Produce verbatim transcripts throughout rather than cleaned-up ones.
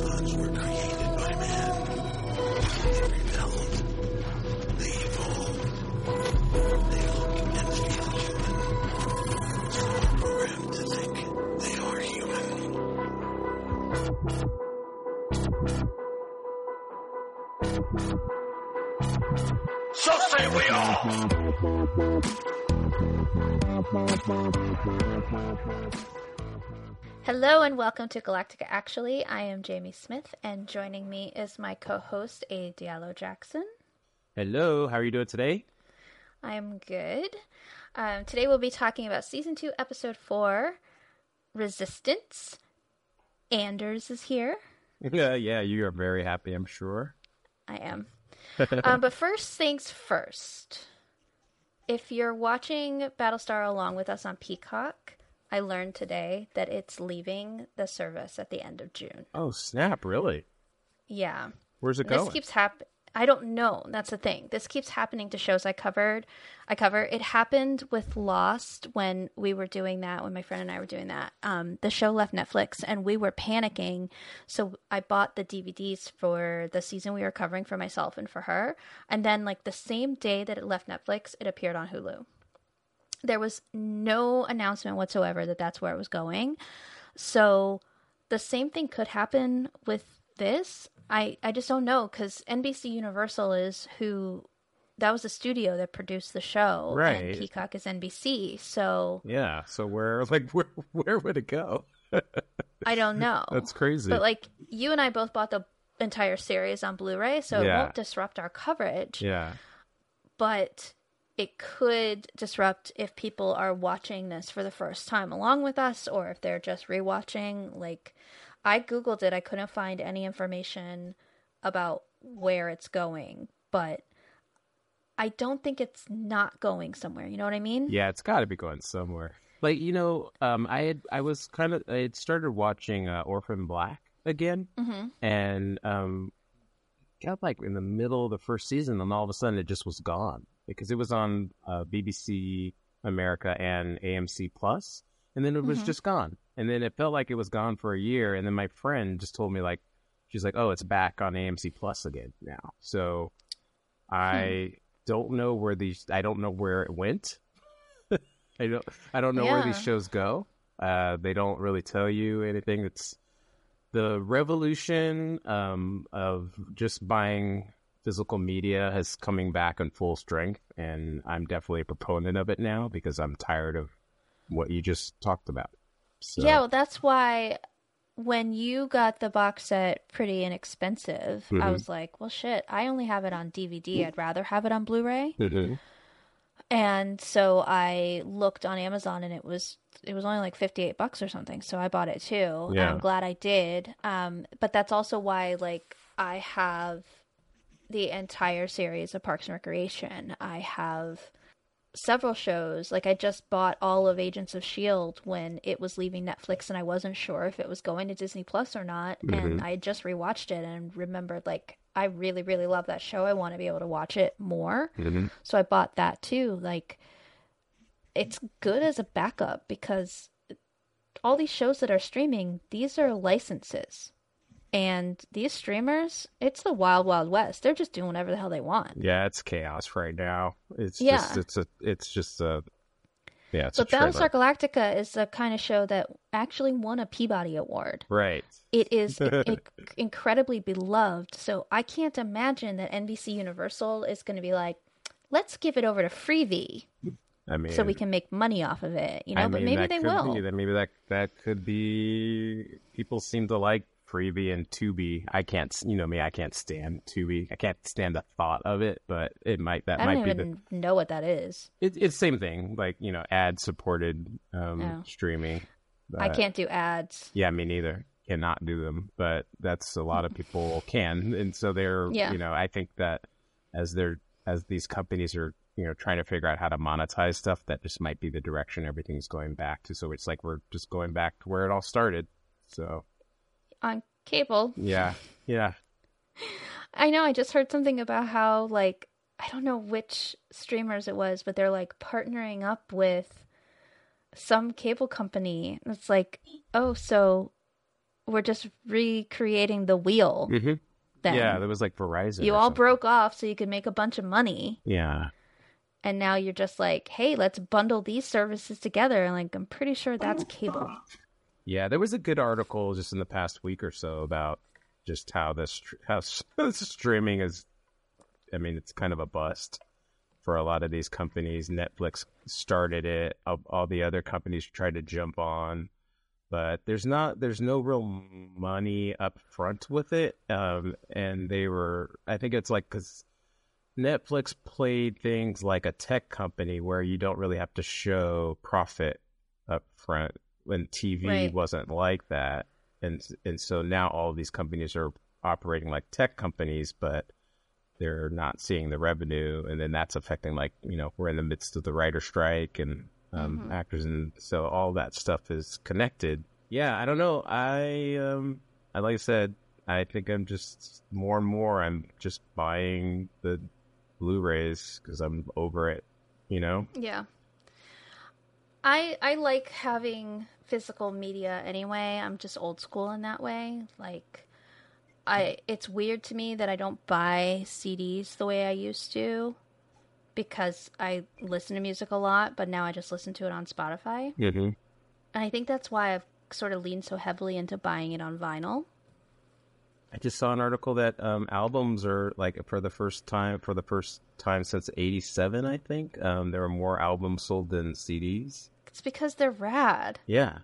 Cylons were created by man. They rebelled. They evolved. They look and feel human. So we're programmed to think they are human. So say we are! Hello and welcome to Galactica Actually. I am Jamie Smith, and joining me is my co-host, A. Diallo Jackson. Hello, how are you doing today? I'm good. Um, today we'll be talking about Season two, Episode four, Resistance. Anders is here. Yeah, yeah, you are very happy, I'm sure. I am. um, but first things first. If you're watching Battlestar along with us on Peacock, I learned today that it's leaving the service at the end of June. Oh, snap. Really? Yeah. Where's it and going? This keeps hap- I don't know. That's the thing. This keeps happening to shows I covered. I cover. It happened with Lost when we were doing that, when my friend and I were doing that. Um, the show left Netflix and we were panicking. So I bought the D V Ds for the season we were covering for myself and for her. And then like the same day that it left Netflix, it appeared on Hulu. There was no announcement whatsoever that that's where it was going. So the same thing could happen with this. I, I just don't know, because N B C Universal is who – that was the studio that produced the show. Right. And Peacock is N B C. So – yeah. So where like where, where would it go? I don't know. That's crazy. But like you and I both bought the entire series on Blu-ray, so yeah. It won't disrupt our coverage. Yeah. But – it could disrupt if people are watching this for the first time along with us, or if they're just rewatching. Like, I Googled it. I couldn't find any information about where it's going, but I don't think it's not going somewhere. You know what I mean? Yeah, it's got to be going somewhere. Like, you know, um, I had I was kind of, I had started watching uh, Orphan Black again, mm-hmm. and um, got like in the middle of the first season, and all of a sudden it just was gone. Because it was on uh, B B C America and A M C Plus, and then it was mm-hmm. just gone. And then it felt like it was gone for a year, and then my friend just told me, like, she's like, oh, it's back on A M C Plus again now. So I hmm. don't know where these, I don't know where it went. I don't, I don't know yeah. where these shows go. Uh, they don't really tell you anything. It's the revolution um, of just buying physical media has coming back in full strength, and I'm definitely a proponent of it now because I'm tired of what you just talked about. So. Yeah, well, that's why when you got the box set pretty inexpensive, mm-hmm. I was like, well, shit, I only have it on D V D. I'd rather have it on Blu-ray. Mm-hmm. And so I looked on Amazon, and it was it was only like fifty-eight bucks or something. So I bought it too. Yeah. I'm glad I did. Um, but that's also why, like, I have the entire series of Parks and Recreation. I have several shows. Like, I just bought all of Agents of S H I E L D when it was leaving Netflix, and I wasn't sure if it was going to Disney Plus or not. Mm-hmm. And I just rewatched it and remembered, like, I really, really love that show. I want to be able to watch it more. Mm-hmm. So I bought that too. Like, it's good as a backup because all these shows that are streaming, these are licenses. And these streamers, it's the wild, wild west. They're just doing whatever the hell they want. Yeah, it's chaos right now. It's yeah. just, it's a, it's just a, yeah. It's but a Battlestar Galactica is the kind of show that actually won a Peabody Award. Right. It is it, it, incredibly beloved. So I can't imagine that N B C Universal is going to be like, let's give it over to Freevee. I mean, so we can make money off of it, you know. I mean, but maybe they will. Be, maybe that that could be. People seem to like Freevee and Tubi. I can't, you know me, I can't stand Tubi. I can't stand the thought of it, but it might, that I might be the... I don't even know what that is. It, it's the same thing, like, you know, ad-supported um, oh. streaming. But... I can't do ads. Yeah, me neither. Cannot do them, but that's a lot of people can, and so they're, yeah. you know, I think that as they're, as these companies are, you know, trying to figure out how to monetize stuff, that just might be the direction everything's going back to, so it's like we're just going back to where it all started, so... on cable. Yeah. Yeah. I know. I just heard something about how, like, I don't know which streamers it was, but they're like partnering up with some cable company. It's like, oh, so were just recreating the wheel. Mm-hmm. Then. Yeah, there was like Verizon. You all something. broke off so you could make a bunch of money. Yeah. And now you're just like, hey, let's bundle these services together. And like, I'm pretty sure that's cable. Yeah, there was a good article just in the past week or so about just how this how streaming is. I mean, it's kind of a bust for a lot of these companies. Netflix started it. All, all the other companies tried to jump on. But there's not, there's no real money up front with it, um, and they were. I think it's like because Netflix played things like a tech company where you don't really have to show profit up front. When T V right. wasn't like that, and and so now all of these companies are operating like tech companies, but they're not seeing the revenue, and then that's affecting like you know we're in the midst of the writer strike and. Um, mm-hmm. actors, and so all that stuff is connected. Yeah, I don't know. I, um, I like I said, I think I'm just more and more. I'm just buying the Blu-rays because I'm over it. You know. Yeah. I I like having physical media anyway. I'm just old school in that way. Like, I it's weird to me that I don't buy C Ds the way I used to. Because I listen to music a lot, but now I just listen to it on Spotify. Mm-hmm. And I think that's why I've sort of leaned so heavily into buying it on vinyl. I just saw an article that um, albums are like for the first time, for the first time since eighty-seven, I think, um, there are more albums sold than C Ds. It's because they're rad. Yeah.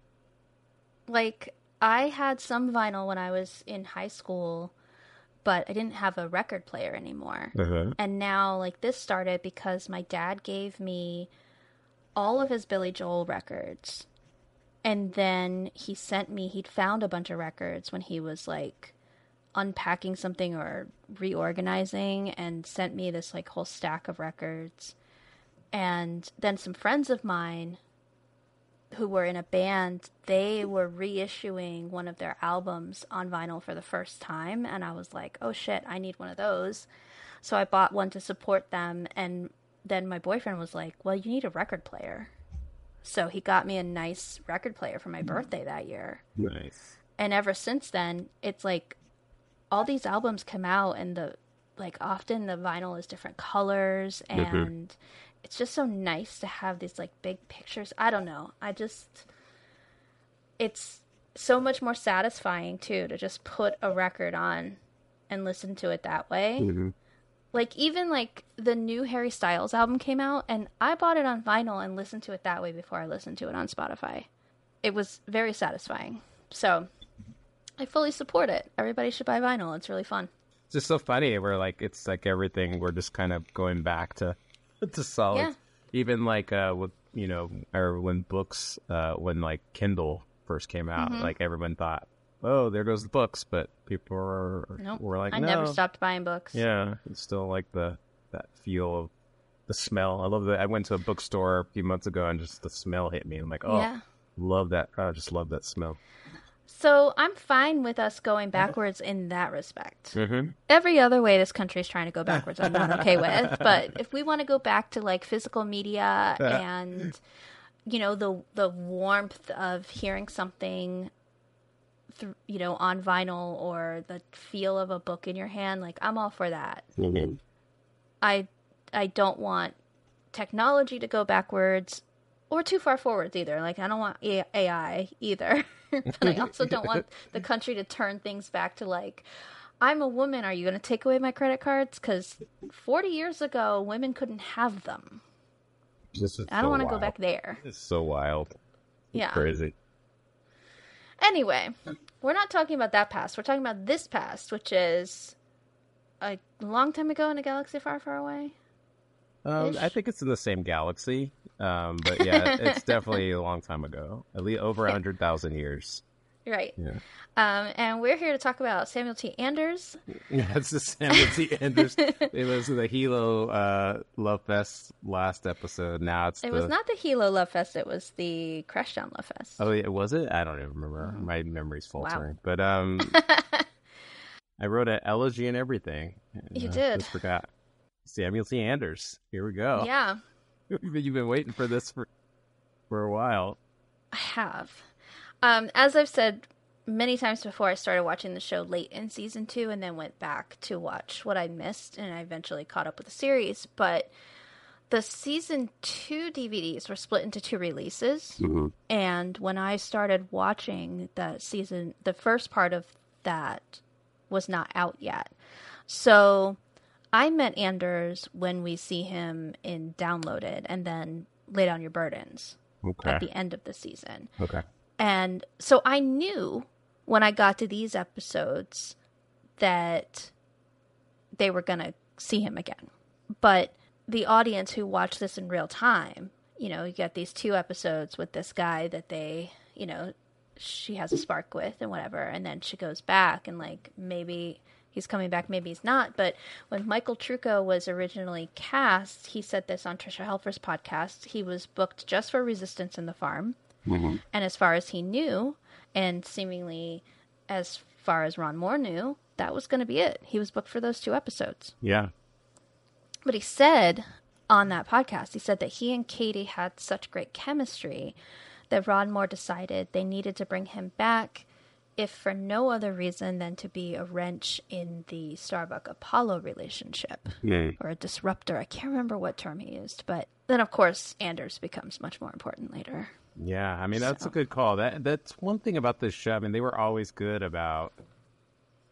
Like I had some vinyl when I was in high school, but I didn't have a record player anymore. Uh-huh. And now, like, this started because my dad gave me all of his Billy Joel records. And then he sent me, he'd found a bunch of records when he was, like, unpacking something or reorganizing, and sent me this, like, whole stack of records. And then some friends of mine who were in a band, they were reissuing one of their albums on vinyl for the first time. And I was like, oh shit, I need one of those. So I bought one to support them. And then my boyfriend was like, well, you need a record player. So he got me a nice record player for my birthday that year. Nice. And ever since then, it's like all these albums come out, and the like often the vinyl is different colors, and mm-hmm. it's just so nice to have these like big pictures. I don't know. I just, it's so much more satisfying too, to just put a record on and listen to it that way. Mm-hmm. Like even like the new Harry Styles album came out, and I bought it on vinyl and listened to it that way before I listened to it on Spotify. It was very satisfying. So I fully support it. Everybody should buy vinyl. It's really fun. It's just so funny. We're like, it's like everything. We're just kind of going back to to solid. Yeah. Even like uh, with you know, or when books, uh, when like Kindle first came out, mm-hmm. like everyone thought, oh, there goes the books, but people were, nope. were like, I no. never stopped buying books. Yeah, it's still like the that feel of the smell. I love that. I went to a bookstore a few months ago, and just the smell hit me. I'm like, oh, yeah. love that. I just love that smell. So I'm fine with us going backwards in that respect. Mm-hmm. Every other way this country is trying to go backwards, I'm not okay with. But if we want to go back to like physical media and, you know, the the warmth of hearing something, th- you know, on vinyl, or the feel of a book in your hand, like I'm all for that. Mm-hmm. I I don't want technology to go backwards. Or too far forwards either. Like, I don't want A I either. But I also don't want the country to turn things back to, like, I'm a woman. Are you going to take away my credit cards? Because forty years ago, women couldn't have them. This is I don't so want to go back there. It's so wild. It's yeah. crazy. Anyway, we're not talking about that past. We're talking about this past, which is a long time ago in a galaxy far, far away. Um, I think it's in the same galaxy, um, but yeah, it's definitely a long time ago, at least over one hundred thousand years. Right. Yeah. Um, and we're here to talk about Samuel T. Anders. Yeah, it's the Samuel T. Anders. It was the Helo uh, Love Fest last episode. Now it's It the... was not the Helo Love Fest. It was the Crashdown Love Fest. Oh, yeah, was it? I don't even remember. Mm. My memory's faltering. Wow. But um, I wrote an elegy and everything. And, you uh, did. I just forgot. Samuel T. Anders. Here we go. Yeah. You've been waiting for this for, for a while. I have. Um, as I've said many times before I started watching the show late in season two and then went back to watch what I missed, and I eventually caught up with the series. But the season two D V Ds were split into two releases, mm-hmm. and when I started watching that season, the first part of that was not out yet. So I met Anders when we see him in Downloaded and then Lay Down Your Burdens okay. at the end of the season. Okay. And so I knew when I got to these episodes that they were going to see him again. But the audience who watched this in real time, you know, you get these two episodes with this guy that they, you know, she has a spark with and whatever. And then she goes back and, like, maybe he's coming back, maybe he's not. But when Michael Trucco was originally cast, he said this on Trisha Helfer's podcast, he was booked just for Resistance in the Farm. Mm-hmm. And as far as he knew, and seemingly as far as Ron Moore knew, that was going to be it. He was booked for those two episodes. Yeah. But he said on that podcast, he said that he and Katie had such great chemistry that Ron Moore decided they needed to bring him back, if for no other reason than to be a wrench in the Starbuck-Apollo relationship. Yeah. Or a disruptor. I can't remember what term he used. But then, of course, Anders becomes much more important later. Yeah, I mean, that's so. a good call. That That's one thing about this show. I mean, they were always good about,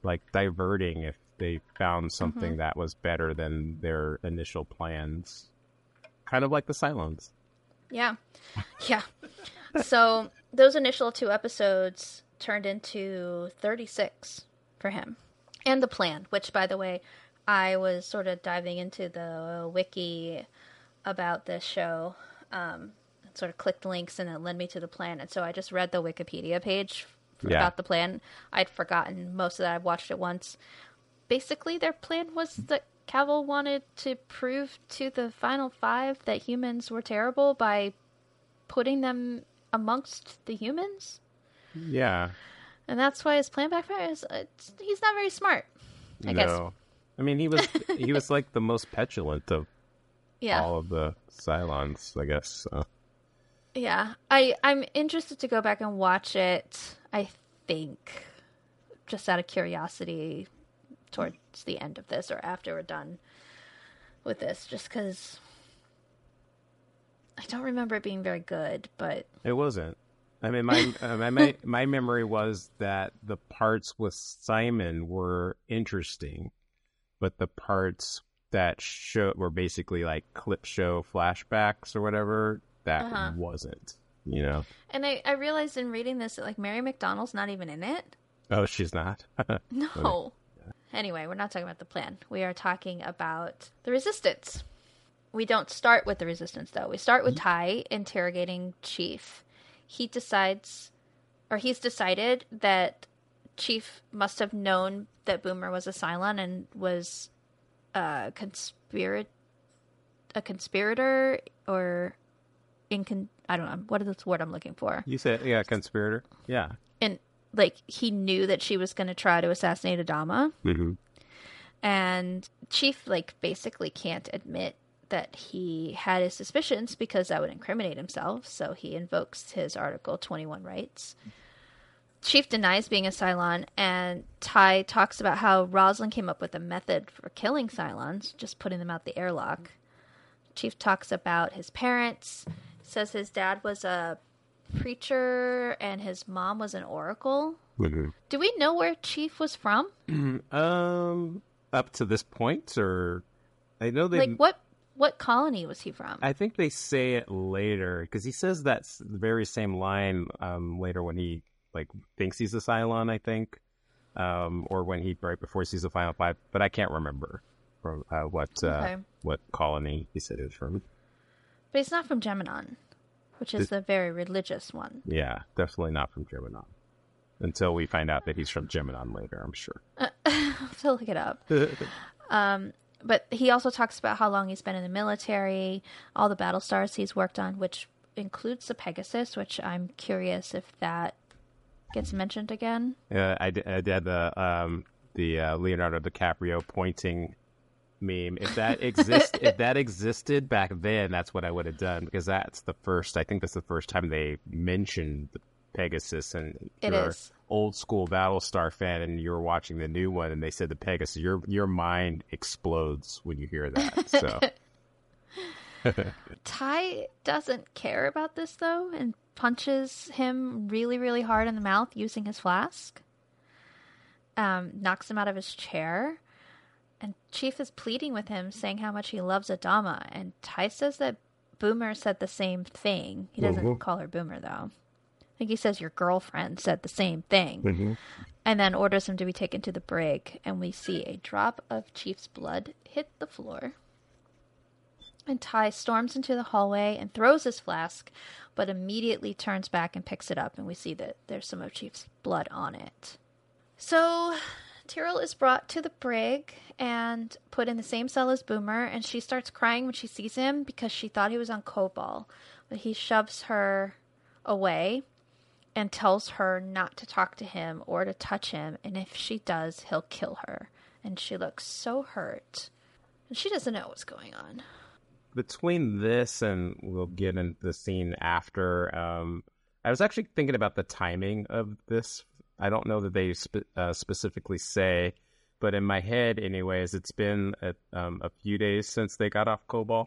like, diverting if they found something mm-hmm. that was better than their initial plans. Kind of like the Cylons. Yeah. Yeah. So those initial two episodes turned into thirty-six for him. And The Plan, which, by the way, I was sort of diving into the wiki about this show. Um, sort of clicked links and it led me to The Plan. And so I just read the Wikipedia page about yeah. The Plan. I'd forgotten most of that. I've watched it once. Basically, their plan was that Cavill wanted to prove to the Final Five that humans were terrible by putting them amongst the humans. Yeah. And that's why his plan backfired. It's, it's, he's not very smart, I no. guess. I mean, he was he was like the most petulant of yeah. all of the Cylons, I guess. So. Yeah. I, I'm interested to go back and watch it, I think, just out of curiosity, towards the end of this or after we're done with this, just because I don't remember it being very good, but... It wasn't. I mean, my, uh, my, my my memory was that the parts with Simon were interesting, but the parts that show were basically like clip show flashbacks or whatever, that uh-huh. wasn't, you know? And I, I realized in reading this that, like, Mary McDonnell's not even in it. Oh, she's not? No. Okay. Anyway, we're not talking about The Plan. We are talking about the Resistance. We don't start with the Resistance, though. We start with Ty interrogating Chief. He decides, or he's decided that Chief must have known that Boomer was a Cylon and was a conspira- a conspirator or in con- I don't know what is the word I'm looking for. You said yeah, conspirator. Yeah, and like he knew that she was going to try to assassinate Adama, mm-hmm. and Chief like basically can't admit that he had his suspicions because that would incriminate himself, so he invokes his Article twenty-one rights. Chief denies being a Cylon, and Ty talks about how Roslin came up with a method for killing Cylons, just putting them out the airlock. Chief talks about his parents, says his dad was a preacher and his mom was an oracle. Mm-hmm. Do we know where Chief was from? um, up to this point, or I know they like what. What colony was he from? I think they say it later, because he says that very same line um, later when he like thinks he's a Cylon, I think, um, or when he right before he sees the Final Five. But I can't remember from uh, what uh, okay. what colony he said he was from. But he's not from Geminon, which is it's... the very religious one. Yeah, definitely not from Geminon. Until we find out that he's from Geminon later, I'm sure. Uh, I'll have to look it up. um. But he also talks about how long he's been in the military, all the battle stars he's worked on, which includes the Pegasus, which I'm curious if that gets mentioned again. Yeah, I did, I did the um, the uh, Leonardo DiCaprio pointing meme. If that exist, if that existed back then, that's what I would have done, because that's the first. I think that's the first time they mentioned the Pegasus, and it you're is. An old school Battlestar fan, and you're watching the new one, and they said the Pegasus, your your mind explodes when you hear that. So Ty doesn't care about this though, and punches him really, really hard in the mouth using his flask. Um, knocks him out of his chair. And Chief is pleading with him, saying how much he loves Adama. And Ty says that Boomer said the same thing. He doesn't mm-hmm. call her Boomer, though. I think he says your girlfriend said the same thing. Mm-hmm. And then orders him to be taken to the brig. And we see a drop of Chief's blood hit the floor. And Ty storms into the hallway and throws his flask, but immediately turns back and picks it up. And we see that there's some of Chief's blood on it. So Tyrell is brought to the brig and put in the same cell as Boomer, and she starts crying when she sees him because she thought he was on Kobol. But he shoves her away and tells her not to talk to him or to touch him, and if she does, he'll kill her. And she looks so hurt. And she doesn't know what's going on. Between this and we'll get into the scene after, um, I was actually thinking about the timing of this. I don't know that they spe- uh, specifically say, but in my head, anyways, it's been a, um, a few days since they got off Kobol.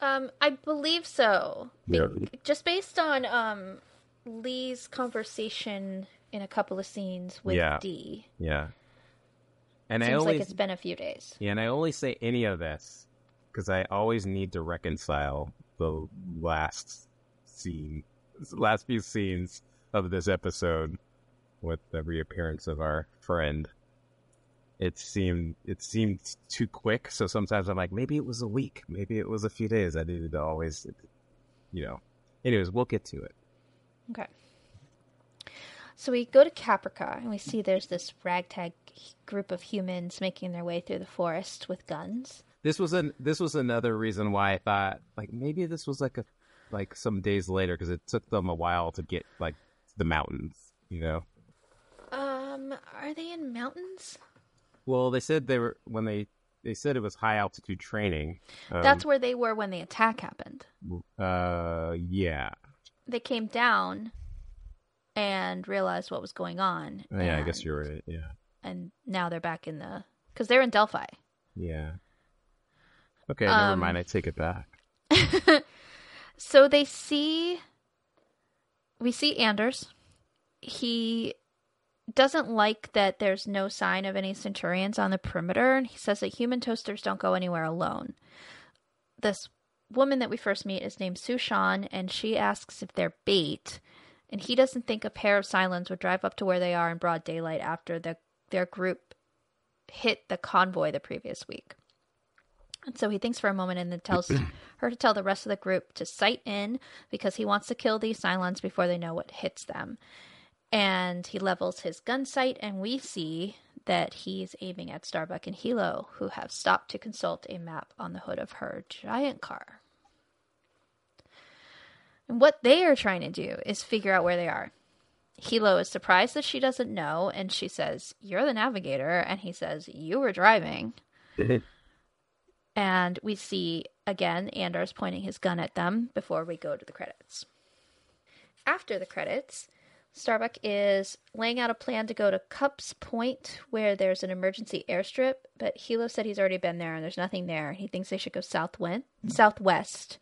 Um, I believe so. Be- yeah. Just based on um, Lee's conversation in a couple of scenes with yeah. Dee. Yeah. And Seems I always, like it's been a few days. Yeah, and I only say any of this because I always need to reconcile the last scene, last few scenes of this episode with the reappearance of our friend. It seemed it seemed too quick, so sometimes I'm like, maybe it was a week, maybe it was a few days. I needed to always, you know. Anyways, we'll get to it. Okay. So we go to Caprica, and we see there's this ragtag group of humans making their way through the forest with guns. This was an this was another reason why I thought like maybe this was like a like some days later, because it took them a while to get like the mountains, you know. Um, are they in mountains? Well, they said they were when they they said it was high altitude training. Um, That's where they were when the attack happened. Uh, yeah. They came down and realized what was going on. Oh, yeah, and, I guess you're right. Yeah. And now they're back in the because they're in Delphi. Yeah. Okay, never um, mind. I take it back. So they see, we see Anders. He doesn't like that there's no sign of any Centurions on the perimeter, and he says that human toasters don't go anywhere alone. This woman that we first meet is named Sushan, and she asks if they're bait, and he doesn't think a pair of Cylons would drive up to where they are in broad daylight after the, their group hit the convoy the previous week. And so he thinks for a moment and then tells her to tell the rest of the group to sight in because he wants to kill these Cylons before they know what hits them. And he levels his gun sight, and we see that he's aiming at Starbuck and Helo, who have stopped to consult a map on the hood of her giant car. And what they are trying to do is figure out where they are. Helo is surprised that she doesn't know, and she says, "You're the navigator," and he says, "You were driving." And we see, again, Anders pointing his gun at them before we go to the credits. After the credits, Starbuck is laying out a plan to go to Cups Point, where there's an emergency airstrip, but Helo said he's already been there and there's nothing there. He thinks they should go southwind, southwest.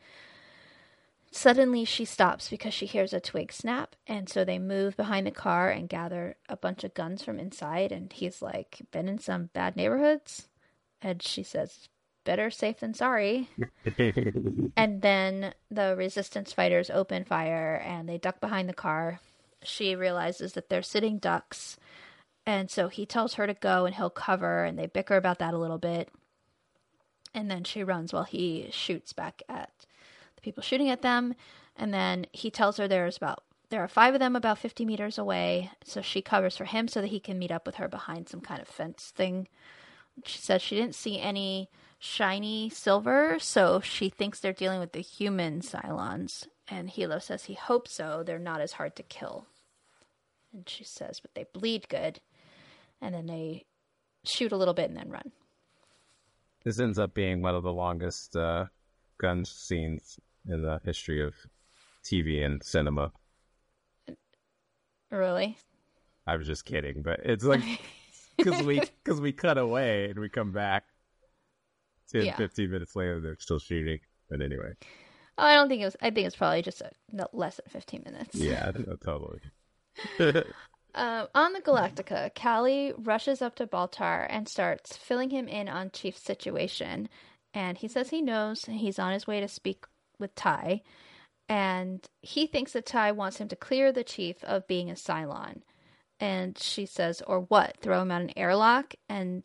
Suddenly, she stops because she hears a twig snap, and so they move behind the car and gather a bunch of guns from inside, and he's like, "Been in some bad neighborhoods?" And she says, "Better safe than sorry." And then the resistance fighters open fire and they duck behind the car. She realizes that they're sitting ducks. And so he tells her to go and he'll cover, and they bicker about that a little bit. And then she runs while he shoots back at the people shooting at them. And then he tells her there's about there are five of them about fifty meters away. So she covers for him so that he can meet up with her behind some kind of fence thing. She says she didn't see any shiny silver, so she thinks they're dealing with the human Cylons. And Helo says he hopes so. They're not as hard to kill. And she says, "But they bleed good." And then they shoot a little bit and then run. This ends up being one of the longest uh, gun scenes in the history of T V and cinema. Really? I was just kidding, but it's like because we because we cut away and we come back ten, yeah. fifteen minutes later, they're still shooting. But anyway, oh, I don't think it was. I think it's probably just a, no, less than fifteen minutes. Yeah, no, totally. um, on the Galactica, Callie rushes up to Baltar and starts filling him in on Chief's situation, and he says he knows he's on his way to speak with Ty, and he thinks that Ty wants him to clear the Chief of being a Cylon. And she says, or what? Throw him out an airlock? And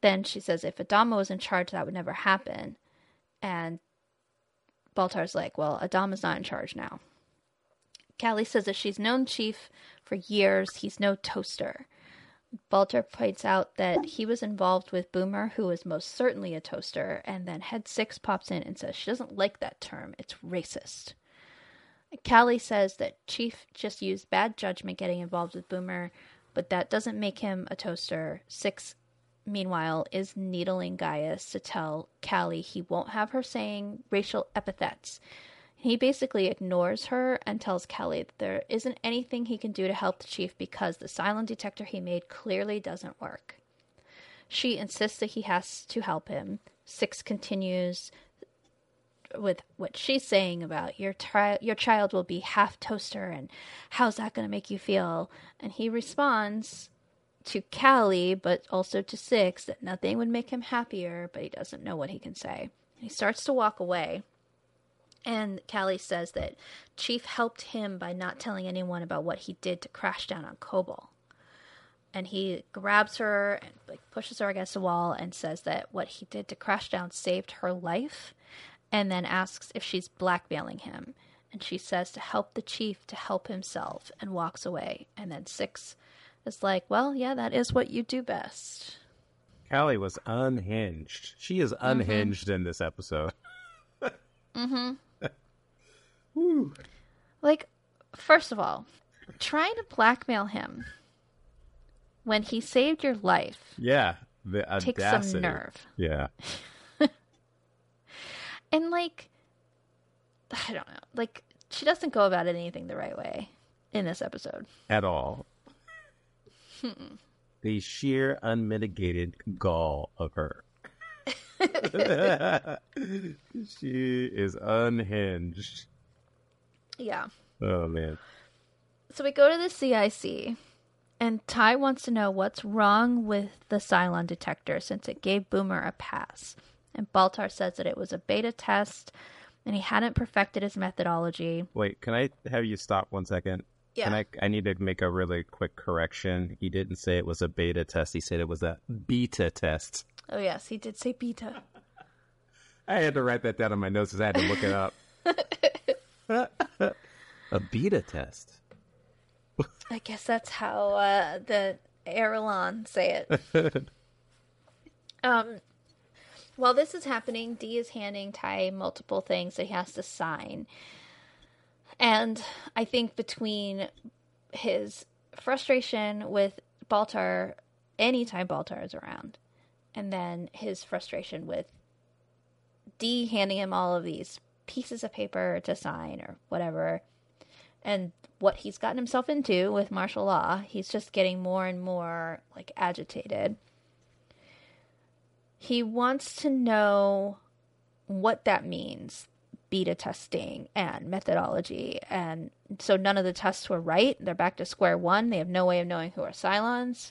then she says, if Adama was in charge, that would never happen. And Baltar's like, well, Adama's not in charge now. Callie says that she's known Chief for years. He's no toaster. Baltar points out that he was involved with Boomer, who is most certainly a toaster. And then Head Six pops in and says she doesn't like that term. It's racist. Callie says that Chief just used bad judgment getting involved with Boomer, but that doesn't make him a toaster. Six, meanwhile, is needling Gaius to tell Callie he won't have her saying racial epithets. He basically ignores her and tells Callie that there isn't anything he can do to help the Chief because the Cylon detector he made clearly doesn't work. She insists that he has to help him. Six continues with what she's saying about your tri- your child will be half toaster and how's that going to make you feel? And he responds to Callie, but also to Six, that nothing would make him happier, but he doesn't know what he can say. He starts to walk away, and Callie says that Chief helped him by not telling anyone about what he did to crash down on Kobol. And he grabs her and like pushes her against the wall and says that what he did to crash down saved her life, and then asks if she's blackmailing him. And she says to help the Chief to help himself and walks away. And then Six is like, well, yeah, that is what you do best. Callie was unhinged. She is unhinged mm-hmm. in this episode. mm-hmm. Woo. Like, first of all, trying to blackmail him when he saved your life. Yeah. The audacity. Takes some nerve. Yeah. And, like, I don't know. Like, she doesn't go about anything the right way in this episode. At all. Mm-mm. The sheer unmitigated gall of her. She is unhinged. Yeah. Oh, man. So we go to the C I C, and Ty wants to know what's wrong with the Cylon detector since it gave Boomer a pass. And Baltar says that it was a beta test, and he hadn't perfected his methodology. Wait, can I have you stop one second? Yeah. Can I, I need to make a really quick correction. He didn't say it was a beta test. He said it was a beta test. Oh, yes. He did say beta. I had to write that down on my notes because I had to look it up. A beta test. I guess that's how uh, the Aerolon say it. um... While this is happening, Dee is handing Ty multiple things that he has to sign. And I think between his frustration with Baltar anytime Baltar is around, and then his frustration with Dee handing him all of these pieces of paper to sign or whatever, and what he's gotten himself into with martial law, he's just getting more and more like agitated. He wants to know what that means, beta testing and methodology. And so none of the tests were right. They're back to square one. They have no way of knowing who are Cylons.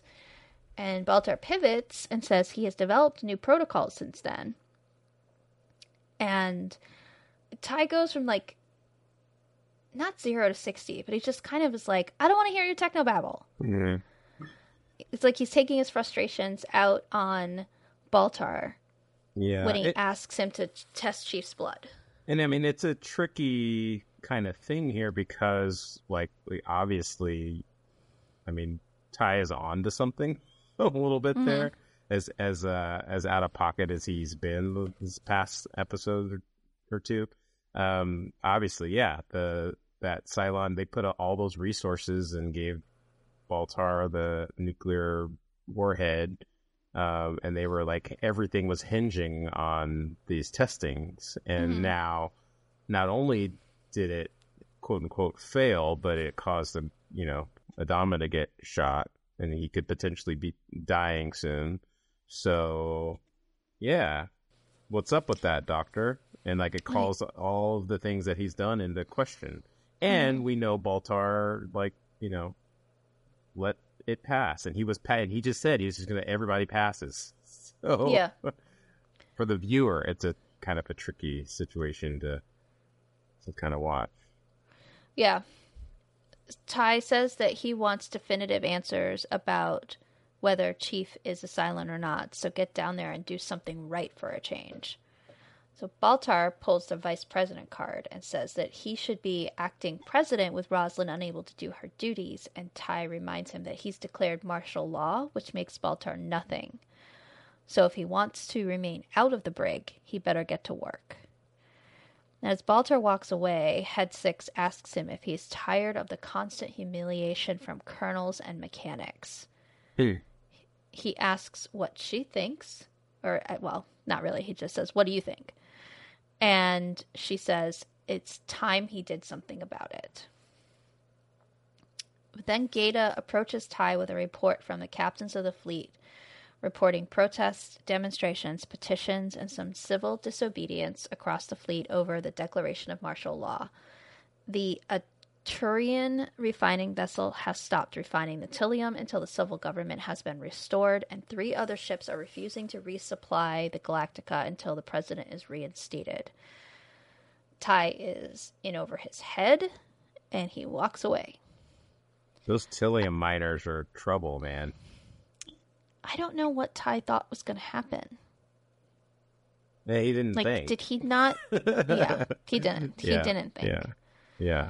And Baltar pivots and says he has developed new protocols since then. And Ty goes from like, not zero to sixty, but he just kind of is like, I don't want to hear your technobabble. Yeah. It's like he's taking his frustrations out on Baltar, yeah, when he it, asks him to test Chief's blood. And I mean, it's a tricky kind of thing here because, like, we obviously, I mean, Ty is on to something a little bit mm-hmm. there. As as uh, as out of pocket as he's been this past episode or two, um, obviously, yeah, the that Cylon, they put all those resources and gave Baltar the nuclear warhead. Um, and they were like, everything was hinging on these testings. And mm-hmm. now, not only did it, quote unquote, fail, but it caused them, you know, Adama to get shot, and he could potentially be dying soon. So, yeah. What's up with that, Doctor? And, like, it calls right. all of the things that he's done into question. And we know Baltar, like, you know, let it pass. And he was, and he just said he was just going to, everybody passes. So, yeah. For the viewer, it's a kind of a tricky situation to to kind of watch. Yeah. Ty says that he wants definitive answers about whether Chief is a Cylon or not, so get down there and do something right for a change. So Baltar pulls the vice president card and says that he should be acting president with Roslin unable to do her duties, and Ty reminds him that he's declared martial law, which makes Baltar nothing. So if he wants to remain out of the brig, he better get to work. And as Baltar walks away, Head Six asks him if he's tired of the constant humiliation from colonels and mechanics. Hey. He asks what she thinks, or, well, not really, he just says, what do you think? And she says, it's time he did something about it. But then Gaeta approaches Ty with a report from the captains of the fleet, reporting protests, demonstrations, petitions, and some civil disobedience across the fleet over the declaration of martial law. The Aturian refining vessel has stopped refining the Tilium until the civil government has been restored, and three other ships are refusing to resupply the Galactica until the president is reinstated. Ty is in over his head, and he walks away. Those Tilium miners are trouble, man. I don't know what Ty thought was going to happen. Yeah, he didn't like, think. Did he not? Yeah, he didn't. He yeah, didn't think. Yeah, yeah.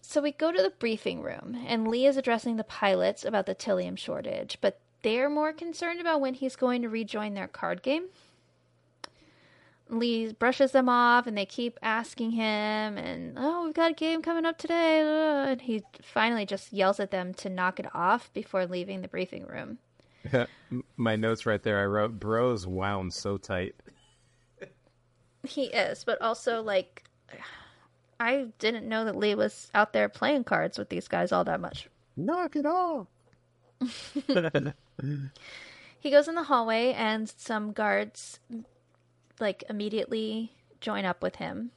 So we go to the briefing room, and Lee is addressing the pilots about the Tilium shortage, but they're more concerned about when he's going to rejoin their card game. Lee brushes them off, and they keep asking him, and, oh, we've got a game coming up today, and he finally just yells at them to knock it off before leaving the briefing room. My notes right there, I wrote, bro's wound so tight. He is, but also, like, I didn't know that Lee was out there playing cards with these guys all that much. Knock it off! He goes in the hallway, and some guards, like, immediately join up with him.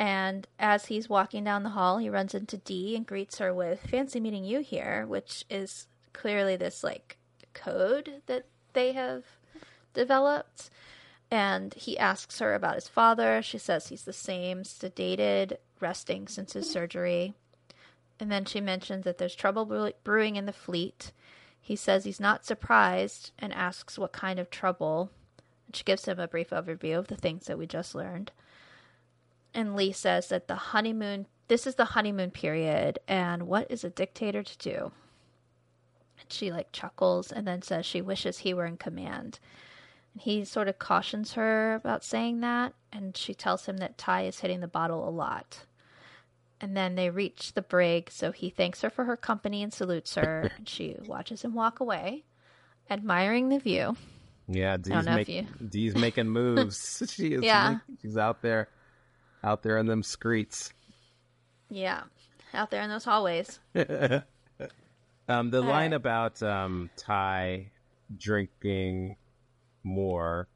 And as he's walking down the hall, he runs into Dee and greets her with, fancy meeting you here, which is clearly this, like, code that they have developed. And he asks her about his father. She says he's the same, sedated, resting since his surgery. And then she mentions that there's trouble brewing in the fleet. He says he's not surprised and asks what kind of trouble. She gives him a brief overview of the things that we just learned. And Lee says that the honeymoon, this is the honeymoon period, and what is a dictator to do? And she, like, chuckles and then says she wishes he were in command. And he sort of cautions her about saying that, and she tells him that Ty is hitting the bottle a lot. And then they reach the brig, so he thanks her for her company and salutes her, and she watches him walk away, admiring the view. Yeah, Dee's, make, you... Dee's making moves. She is. Yeah. Making, she's out there, out there in them streets. Yeah, out there in those hallways. um, the All line right. about um, Ty drinking more,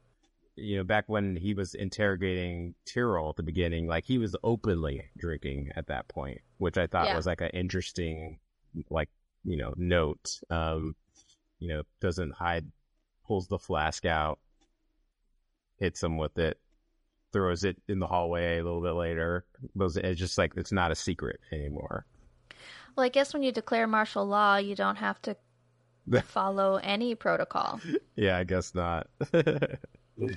you know, back when he was interrogating Tyrell at the beginning, like he was openly drinking at that point, which I thought yeah. was like an interesting, like, you know, note. Um, you know, doesn't hide. Pulls the flask out, hits him with it, throws it in the hallway a little bit later. It's just like, it's not a secret anymore. Well, I guess when you declare martial law, you don't have to follow any protocol. Yeah, I guess not. Well,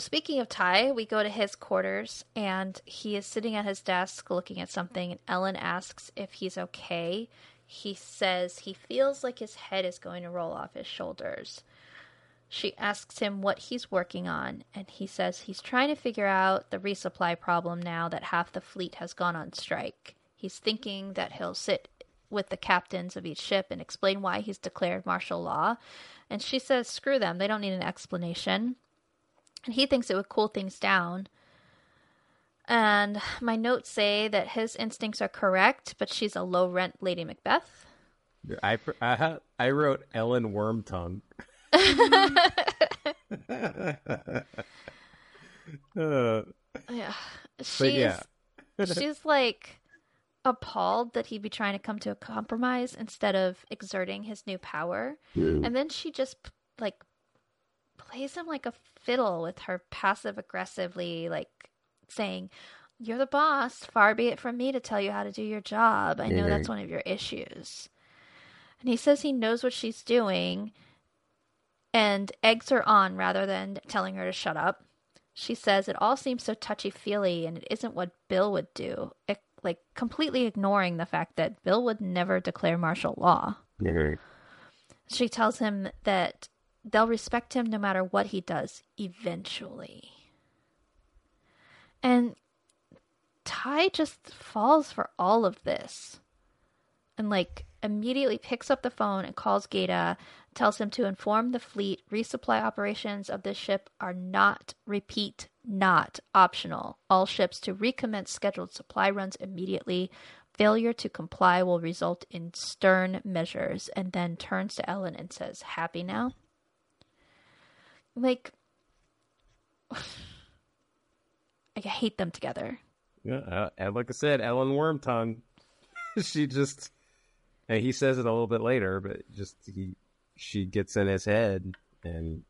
speaking of Ty, we go to his quarters, and he is sitting at his desk looking at something, and Ellen asks if he's okay. He says he feels like his head is going to roll off his shoulders. She asks him what he's working on, and he says he's trying to figure out the resupply problem now that half the fleet has gone on strike. He's thinking that he'll sit with the captains of each ship and explain why he's declared martial law. And she says, screw them, they don't need an explanation. And he thinks it would cool things down. And my notes say that his instincts are correct, but she's a low-rent Lady Macbeth. I, I, I wrote Ellen Wormtongue. uh, yeah. She's, yeah. she's like appalled that he'd be trying to come to a compromise instead of exerting his new power. Mm. And then she just like plays him like a fiddle with her passive-aggressively like saying, "You're the boss. Far be it from me to tell you how to do your job. I know mm-hmm. that's one of your issues." And he says he knows what she's doing and eggs her on rather than telling her to shut up. She says it all seems so touchy-feely and it isn't what Bill would do. It, like, completely ignoring the fact that Bill would never declare martial law. Mm-hmm. She tells him that they'll respect him no matter what he does, eventually. And Ty just falls for all of this. And, like, immediately picks up the phone and calls Gaeta, tells him to inform the fleet resupply operations of this ship are not, repeat, not optional. All ships to recommence scheduled supply runs immediately. Failure to comply will result in stern measures. And then turns to Ellen and says, "Happy now?" Like, I hate them together. Yeah, uh, like I said, Ellen Wormtongue. She just, and he says it a little bit later, but just he, she gets in his head and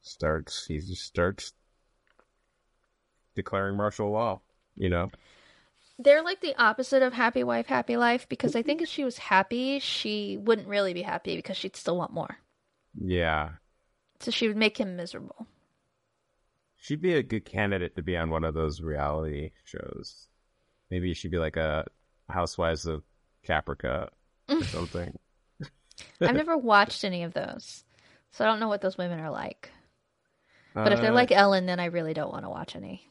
starts, he just starts declaring martial law, you know? They're like the opposite of happy wife, happy life, because I think if she was happy, she wouldn't really be happy because she'd still want more. Yeah. So she would make him miserable. She'd be a good candidate to be on one of those reality shows. Maybe she'd be like a Housewives of Caprica or something. I've never watched any of those, so I don't know what those women are like. But uh, if they're like Ellen, then I really don't want to watch any.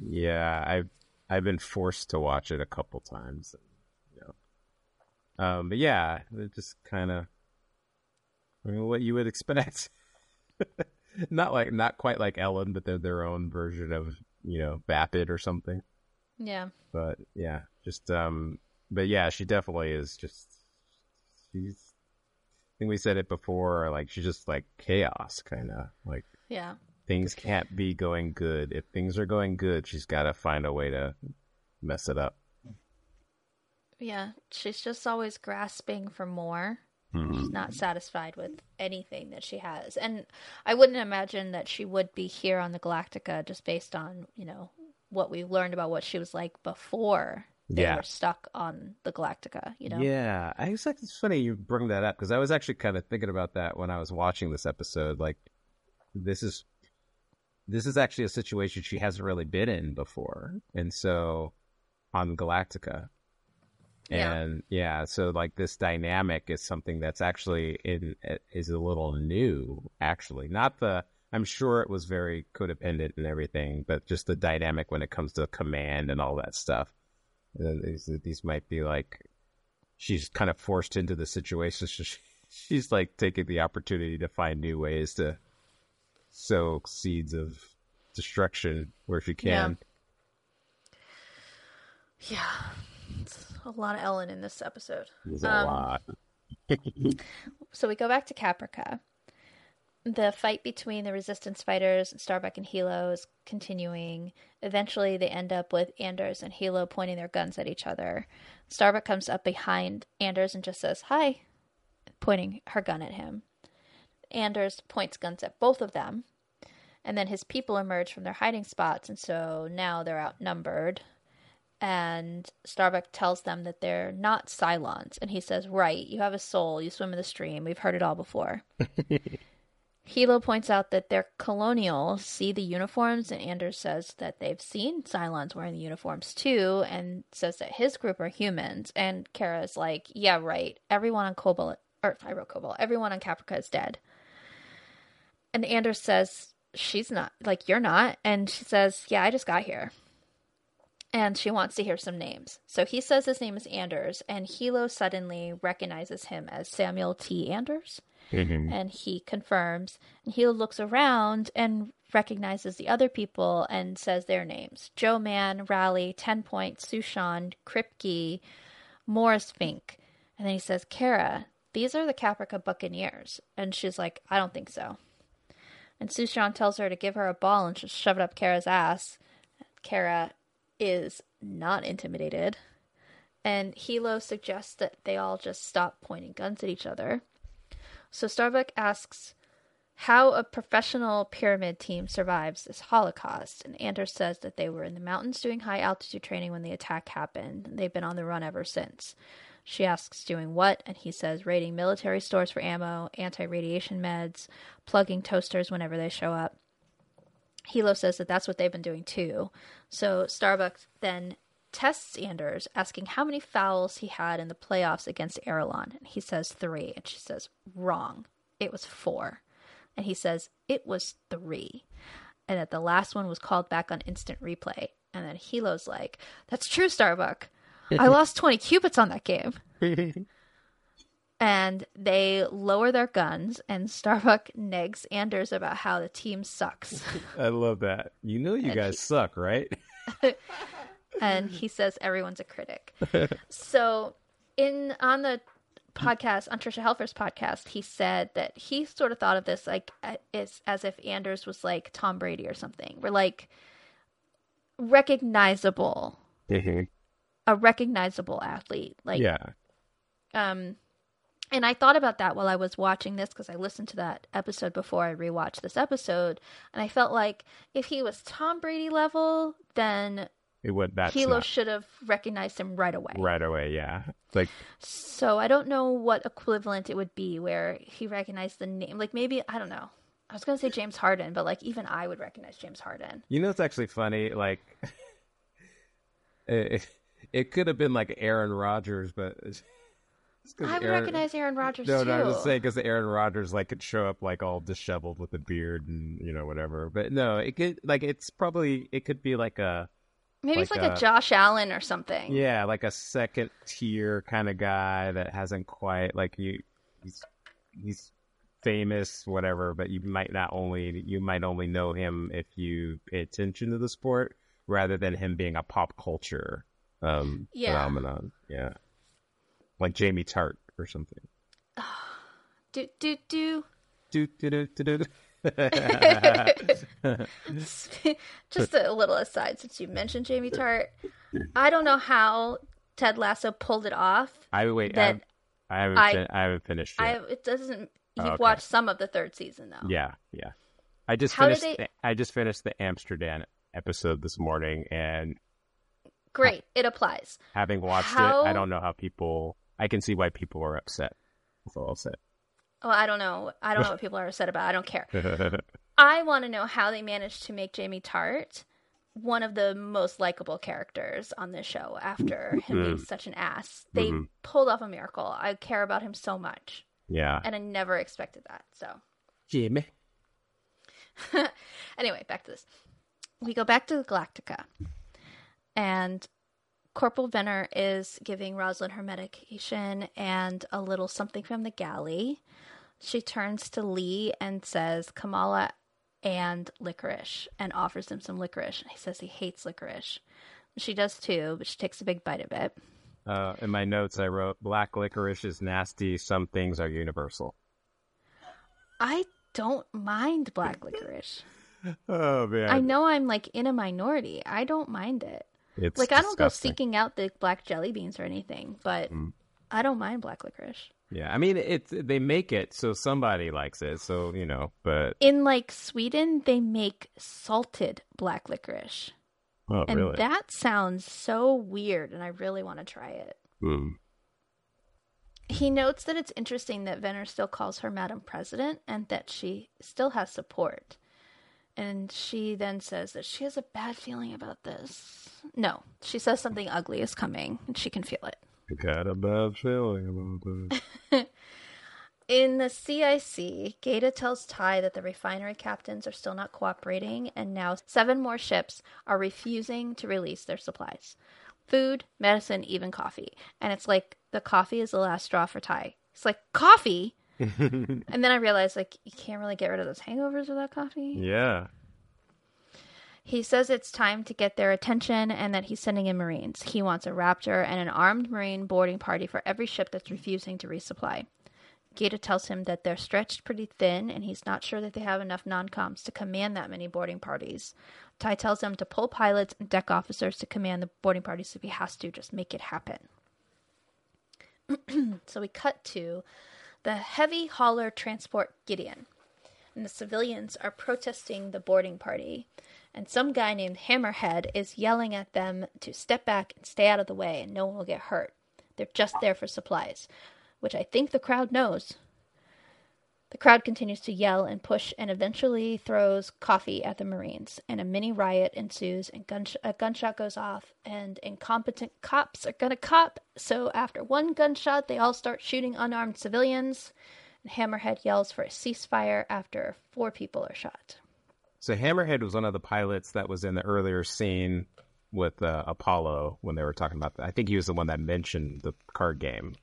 Yeah, I've I've been forced to watch it a couple times. You know. Um, but yeah, it just kind of, I mean, what you would expect. Not like, not quite like Ellen, but they're their own version of, you know, vapid or something. Yeah. But yeah, just um, but yeah, she definitely is just. She's, I think we said it before, like she's just like chaos, kind of like. Yeah. Things can't be going good. If things are going good, she's got to find a way to mess it up. Yeah, she's just always grasping for more. Mm-hmm. She's not satisfied with anything that she has, and I wouldn't imagine that she would be here on the Galactica just based on, you know, what we learned about what she was like before they yeah. were stuck on the Galactica, you know? Yeah. I was like, it's funny you bring that up because I was actually kind of thinking about that when I was watching this episode. Like, this is this is actually a situation she hasn't really been in before. And so on Galactica. And yeah, yeah so like this dynamic is something that's actually in, is a little new, actually. Not the... I'm sure it was very codependent and everything, but just the dynamic when it comes to command and all that stuff. These, these might be like, she's kind of forced into the situation. So she, she's like taking the opportunity to find new ways to sow seeds of destruction where she can. Yeah. yeah. It's a lot of Ellen in this episode. There's um, a lot. So we go back to Caprica. The fight between the resistance fighters and Starbuck and Helo is continuing. Eventually, they end up with Anders and Helo pointing their guns at each other. Starbuck comes up behind Anders and just says, "Hi," pointing her gun at him. Anders points guns at both of them, and then his people emerge from their hiding spots, and so now they're outnumbered. And Starbuck tells them that they're not Cylons, and he says, "Right, you have a soul, you swim in the stream, we've heard it all before." Helo points out that their colonials see the uniforms, and Anders says that they've seen Cylons wearing the uniforms too, and says that his group are humans. And Kara's like, "Yeah, right. Everyone on Kobol, or I wrote Kobol, everyone on Caprica is dead." And Anders says, "She's not, like, you're not." And she says, "Yeah, I just got here." And she wants to hear some names. So he says his name is Anders, and Helo suddenly recognizes him as Samuel T. Anders. Mm-hmm. And he confirms, and Helo looks around and recognizes the other people and says their names. Joe Mann, Rally, Ten Point, Sushan, Kripke, Morris Fink. And then he says, Kara, these are the Caprica Buccaneers. And she's like, I don't think so. And Sushan tells her to give her a ball and just shove it up Kara's ass. Kara is not intimidated. And Helo suggests that they all just stop pointing guns at each other. So Starbuck asks how a professional pyramid team survives this Holocaust. And Anders says that they were in the mountains doing high altitude training when the attack happened. And they've been on the run ever since. She asks doing what, and he says raiding military stores for ammo, anti-radiation meds, plugging toasters whenever they show up. Helo says that that's what they've been doing too. So Starbuck then tests Anders, asking how many fouls he had in the playoffs against Aralon. And he says three, and she says, wrong. It was four. And he says, it was three. And that the last one was called back on instant replay. And then Helo's like, that's true, Starbuck. I lost twenty cubits on that game. And they lower their guns, and Starbuck negs Anders about how the team sucks. I love that. You know you and guys he... suck, right? And he says everyone's a critic. So in on the podcast, on Trisha Helfer's podcast, he said that he sort of thought of this like as, as if Anders was like Tom Brady or something. We're like recognizable. A recognizable athlete, like yeah, um, and I thought about that while I was watching this because I listened to that episode before I rewatched this episode, and I felt like if he was Tom Brady level, then it would that Helo not... should have recognized him right away, right away, yeah. Like, so I don't know what equivalent it would be where he recognized the name, like maybe I don't know. I was gonna say James Harden, but like even I would recognize James Harden. You know, it's actually funny, like. it... It could have been like Aaron Rodgers, but it's, it's I would Aaron, recognize Aaron Rodgers no, too. No, no, I'm just saying because Aaron Rodgers like could show up like all disheveled with a beard and you know whatever. But no, it could like it's probably it could be like a maybe like it's like a, a Josh Allen or something. Yeah, like a second tier kind of guy that hasn't quite like you. He's, he's famous, whatever, but you might not only you might only know him if you pay attention to the sport rather than him being a pop culture. Um, yeah. Phenomenon, yeah, like Jamie Tartt or something. Oh, do do do do do do do. do. Just a little aside, since you mentioned Jamie Tartt, I don't know how Ted Lasso pulled it off. I wait. That I haven't. I haven't, I, I haven't finished. Yet. I have, it doesn't. You've oh, okay. watched some of the third season though. Yeah, yeah. I just how finished. They... The, I just finished the Amsterdam episode this morning and. Great, it applies. Having watched how... it, I don't know how people... I can see why people are upset. That's all I'll say. Oh, I don't know. I don't know what people are upset about. I don't care. I want to know how they managed to make Jamie Tartt one of the most likable characers on this show after him being such an ass. They mm-hmm. pulled off a miracle. I care about him so much. Yeah. And I never expected that, so... Jamie. Anyway, back to this. We go back to the Galactica. And Corporal Venner is giving Roslin her medication and a little something from the galley. She turns to Lee and says, Kamala and licorice, and offers him some licorice. He says he hates licorice. She does too, but she takes a big bite of it. Uh, in my notes, I wrote, black licorice is nasty. Some things are universal. I don't mind black licorice. Oh, man. I know I'm like in a minority. I don't mind it. It's like, I don't disgusting. go seeking out the black jelly beans or anything, but mm. I don't mind black licorice. Yeah, I mean, it's they make it, so somebody likes it, so, you know, but... In, like, Sweden, they make salted black licorice. Oh, and really? And that sounds so weird, and I really want to try it. Mm. He notes that it's interesting that Venner still calls her Madam President, and that she still has support. And she then says that she has a bad feeling about this. No, she says something ugly is coming, and she can feel it. I got a bad feeling about this. In the C I C, Gaeta tells Ty that the refinery captains are still not cooperating, and now seven more ships are refusing to release their supplies. Food, medicine, even coffee. And it's like, the coffee is the last straw for Ty. It's like, coffee? And then I realized, like, you can't really get rid of those hangovers without coffee. Yeah. He says it's time to get their attention and that he's sending in Marines. He wants a Raptor and an armed Marine boarding party for every ship that's refusing to resupply. Gaeta tells him that they're stretched pretty thin and he's not sure that they have enough non-coms to command that many boarding parties. Ty tells him to pull pilots and deck officers to command the boarding parties if he has to. Just make it happen. So we cut to the heavy hauler transport Gideon. And the civilians are protesting the boarding party. And some guy named Hammerhead is yelling at them to step back and stay out of the way and no one will get hurt. They're just there for supplies, which I think the crowd knows. The crowd continues to yell and push and eventually throws coffee at the Marines. And a mini riot ensues and gun sh- a gunshot goes off and incompetent cops are gonna cop. So after one gunshot, they all start shooting unarmed civilians. And Hammerhead yells for a ceasefire after four people are shot. So Hammerhead was one of the pilots that was in the earlier scene with uh, Apollo when they were talking about that. I think he was the one that mentioned the card game.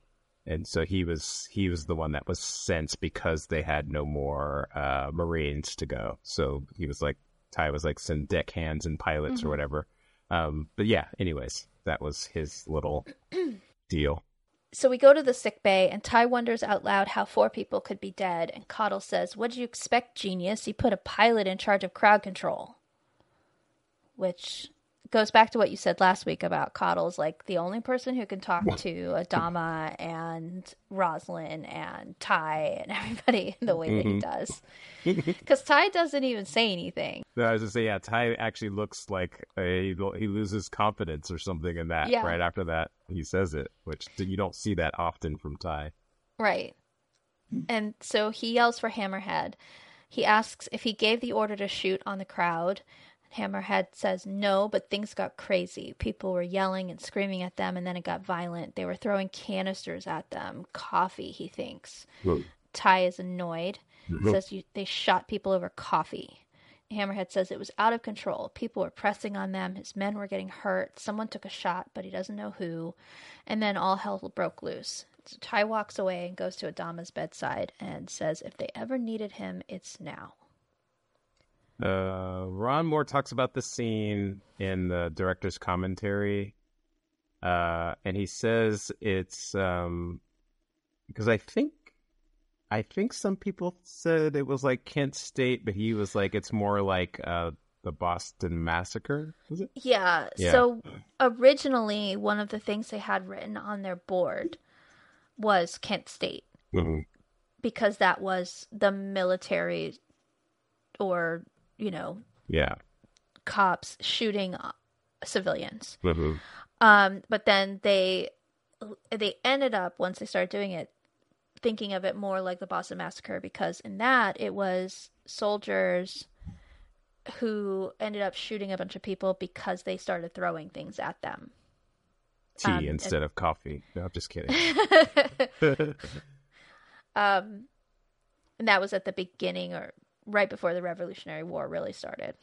And so he was he was the one that was sent because they had no more uh, Marines to go. So he was like, Ty was like, send deckhands and pilots mm-hmm. or whatever. Um, but yeah, anyways, that was his little deal. So we go to the sickbay, and Ty wonders out loud how four people could be dead, and Cottle says, what did you expect, genius? You put a pilot in charge of crowd control. Which goes back to what you said last week about Cottle's, like, the only person who can talk to Adama and Roslin and Ty and everybody in the way mm-hmm. that he does. Because Ty doesn't even say anything. No, I was going to say, yeah, Ty actually looks like a, he loses confidence or something in that yeah. right after that. He says it, which you don't see that often from Ty. Right. And so he yells for Hammerhead. He asks if he gave the order to shoot on the crowd. Hammerhead says no, but things got crazy. People were yelling and screaming at them, and then it got violent. They were throwing canisters at them. Coffee, he thinks. Whoa. Ty is annoyed. Whoa. Says you, they shot people over coffee. Hammerhead says it was out of control. People were pressing on them. His men were getting hurt. Someone took a shot, but he doesn't know who. And then all hell broke loose. So Ty walks away and goes to Adama's bedside and says if they ever needed him, it's now. Uh, Ron Moore talks about the scene in the director's commentary. Uh, and he says it's, um, because I think I think some people said it was like Kent State, but he was like, it's more like uh, the Boston Massacre, was it? Yeah. yeah. So originally, one of the things they had written on their board was Kent State. Mm-hmm. Because that was the military or, you know, yeah, cops shooting civilians. Mm-hmm. Um, but then they they ended up, once they started doing it, thinking of it more like the Boston Massacre, because in that it was soldiers who ended up shooting a bunch of people because they started throwing things at them. Tea um, instead and... of coffee. No, I'm just kidding. um, and that was at the beginning or right before the Revolutionary War really started.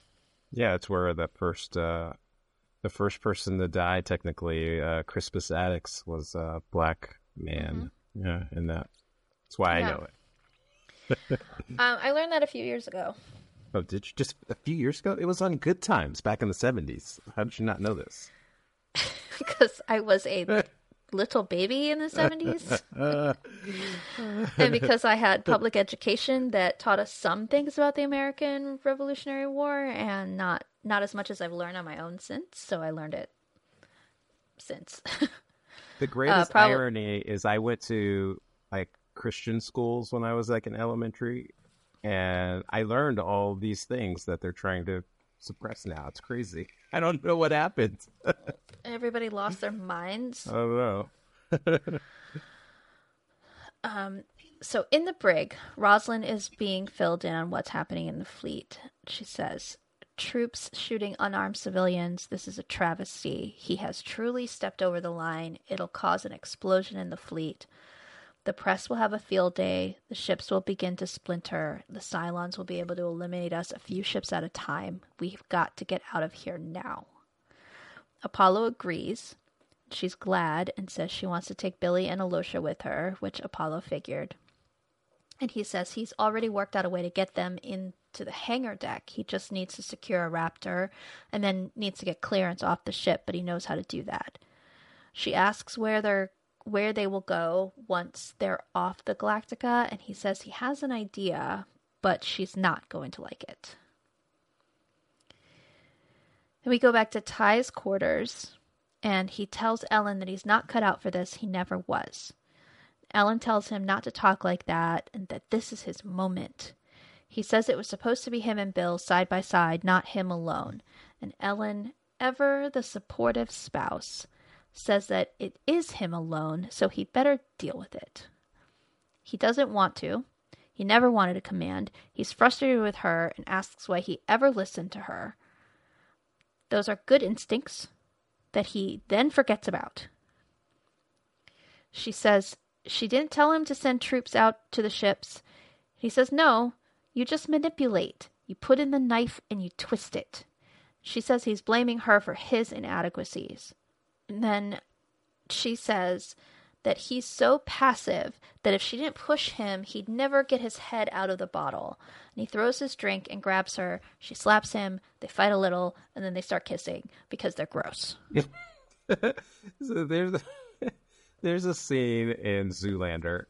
Yeah, it's where the first uh, the first person to die, technically, uh, Crispus Attucks, was a black man. Mm-hmm. Yeah, in that. That's why yeah. I know it. um, I learned that a few years ago. Oh, did you? Just a few years ago? It was on Good Times back in the seventies. How did you not know this? Because I was a little baby in the seventies. And because I had public education that taught us some things about the American Revolutionary War and not, not as much as I've learned on my own since. So I learned it since. The greatest uh, probably... irony is I went to like Christian schools when I was like in elementary, and I learned all these things that they're trying to suppress now. It's crazy. I don't know what happened. Everybody lost their minds. I don't know. um, so in the brig, Roslin is being filled in on what's happening in the fleet. She says, troops shooting unarmed civilians. This is a travesty. He has truly stepped over the line. It'll cause an explosion in the fleet. The press will have a field day. The ships will begin to splinter. The Cylons will be able to eliminate us a few ships at a time. We've got to get out of here now. Apollo agrees. She's glad and says she wants to take Billy and Elosha with her, which Apollo figured. And he says he's already worked out a way to get them into the hangar deck. He just needs to secure a Raptor and then needs to get clearance off the ship, but he knows how to do that. She asks where they're where they will go once they're off the Galactica, and he says he has an idea, but she's not going to like it. Then we go back to Ty's quarters, and he tells Ellen that he's not cut out for this. He never was. Ellen tells him not to talk like that and that this is his moment. He says it was supposed to be him and Bill side by side, not him alone. And Ellen, ever the supportive spouse, says that it is him alone, so he better deal with it. He doesn't want to. He never wanted a command. He's frustrated with her and asks why he ever listened to her. Those are good instincts that he then forgets about. She says she didn't tell him to send troops out to the ships. He says, no, you just manipulate. You put in the knife and you twist it. She says he's blaming her for his inadequacies. And then she says that he's so passive that if she didn't push him, he'd never get his head out of the bottle. And he throws his drink and grabs her. She slaps him. They fight a little, and then they start kissing because they're gross. So there's the... There's a scene in Zoolander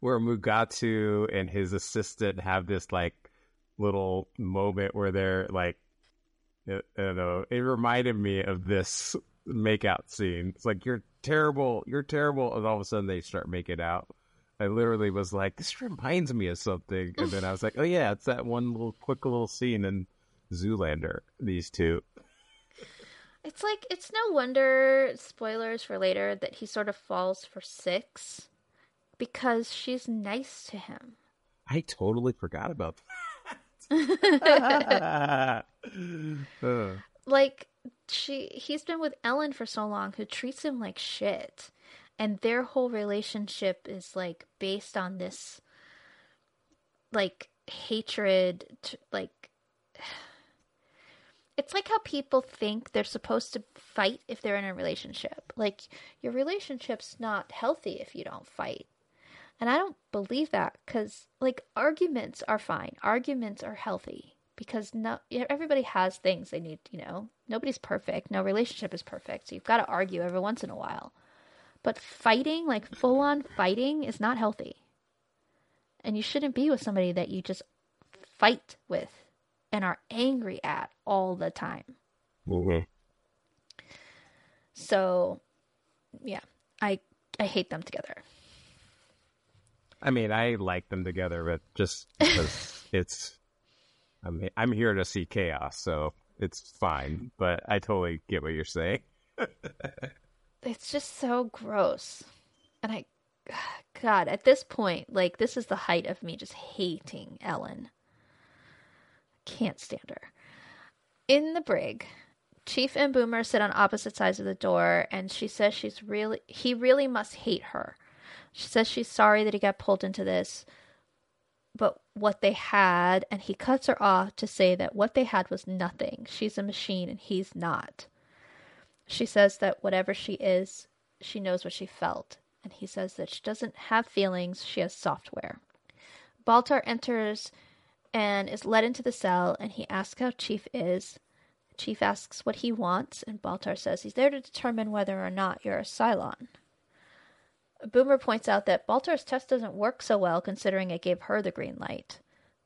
where Mugatu and his assistant have this like little moment where they're like, I don't know. It reminded me of this makeout scene. It's like, you're terrible, you're terrible, and all of a sudden they start making out. I literally was like, this reminds me of something, and then I was like, oh yeah, it's that one little quick little scene in Zoolander. These two. It's like, it's no wonder, spoilers for later, that he sort of falls for Six, because she's nice to him. I totally forgot about that. uh. Like, she, he's been with Ellen for so long, who treats him like shit. And their whole relationship is, like, based on this, like, hatred, to, like... It's like how people think they're supposed to fight if they're in a relationship. Like, your relationship's not healthy if you don't fight. And I don't believe that, because, like, arguments are fine. Arguments are healthy because no, everybody has things they need, you know. Nobody's perfect. No relationship is perfect. So you've got to argue every once in a while. But fighting, like, full-on fighting is not healthy. And you shouldn't be with somebody that you just fight with and are angry at all the time. Mm-hmm. So, yeah, I I hate them together. I mean, I like them together, but just because it's, I mean, I'm here to see chaos, so it's fine. But I totally get what you're saying. It's just so gross, and I, God, at this point, like, this is the height of me just hating Ellen. Can't stand her. In the brig, Chief and Boomer sit on opposite sides of the door, and she says she's really he really must hate her. She says she's sorry that he got pulled into this, but what they had, and he cuts her off to say that what they had was nothing. She's a machine and he's not. She says that whatever she is, she knows what she felt, and he says that she doesn't have feelings, she has software. Baltar enters and is led into the cell, and he asks how Chief is. Chief asks what he wants, and Baltar says he's there to determine whether or not you're a Cylon. Boomer points out that Baltar's test doesn't work so well, considering it gave her the green light.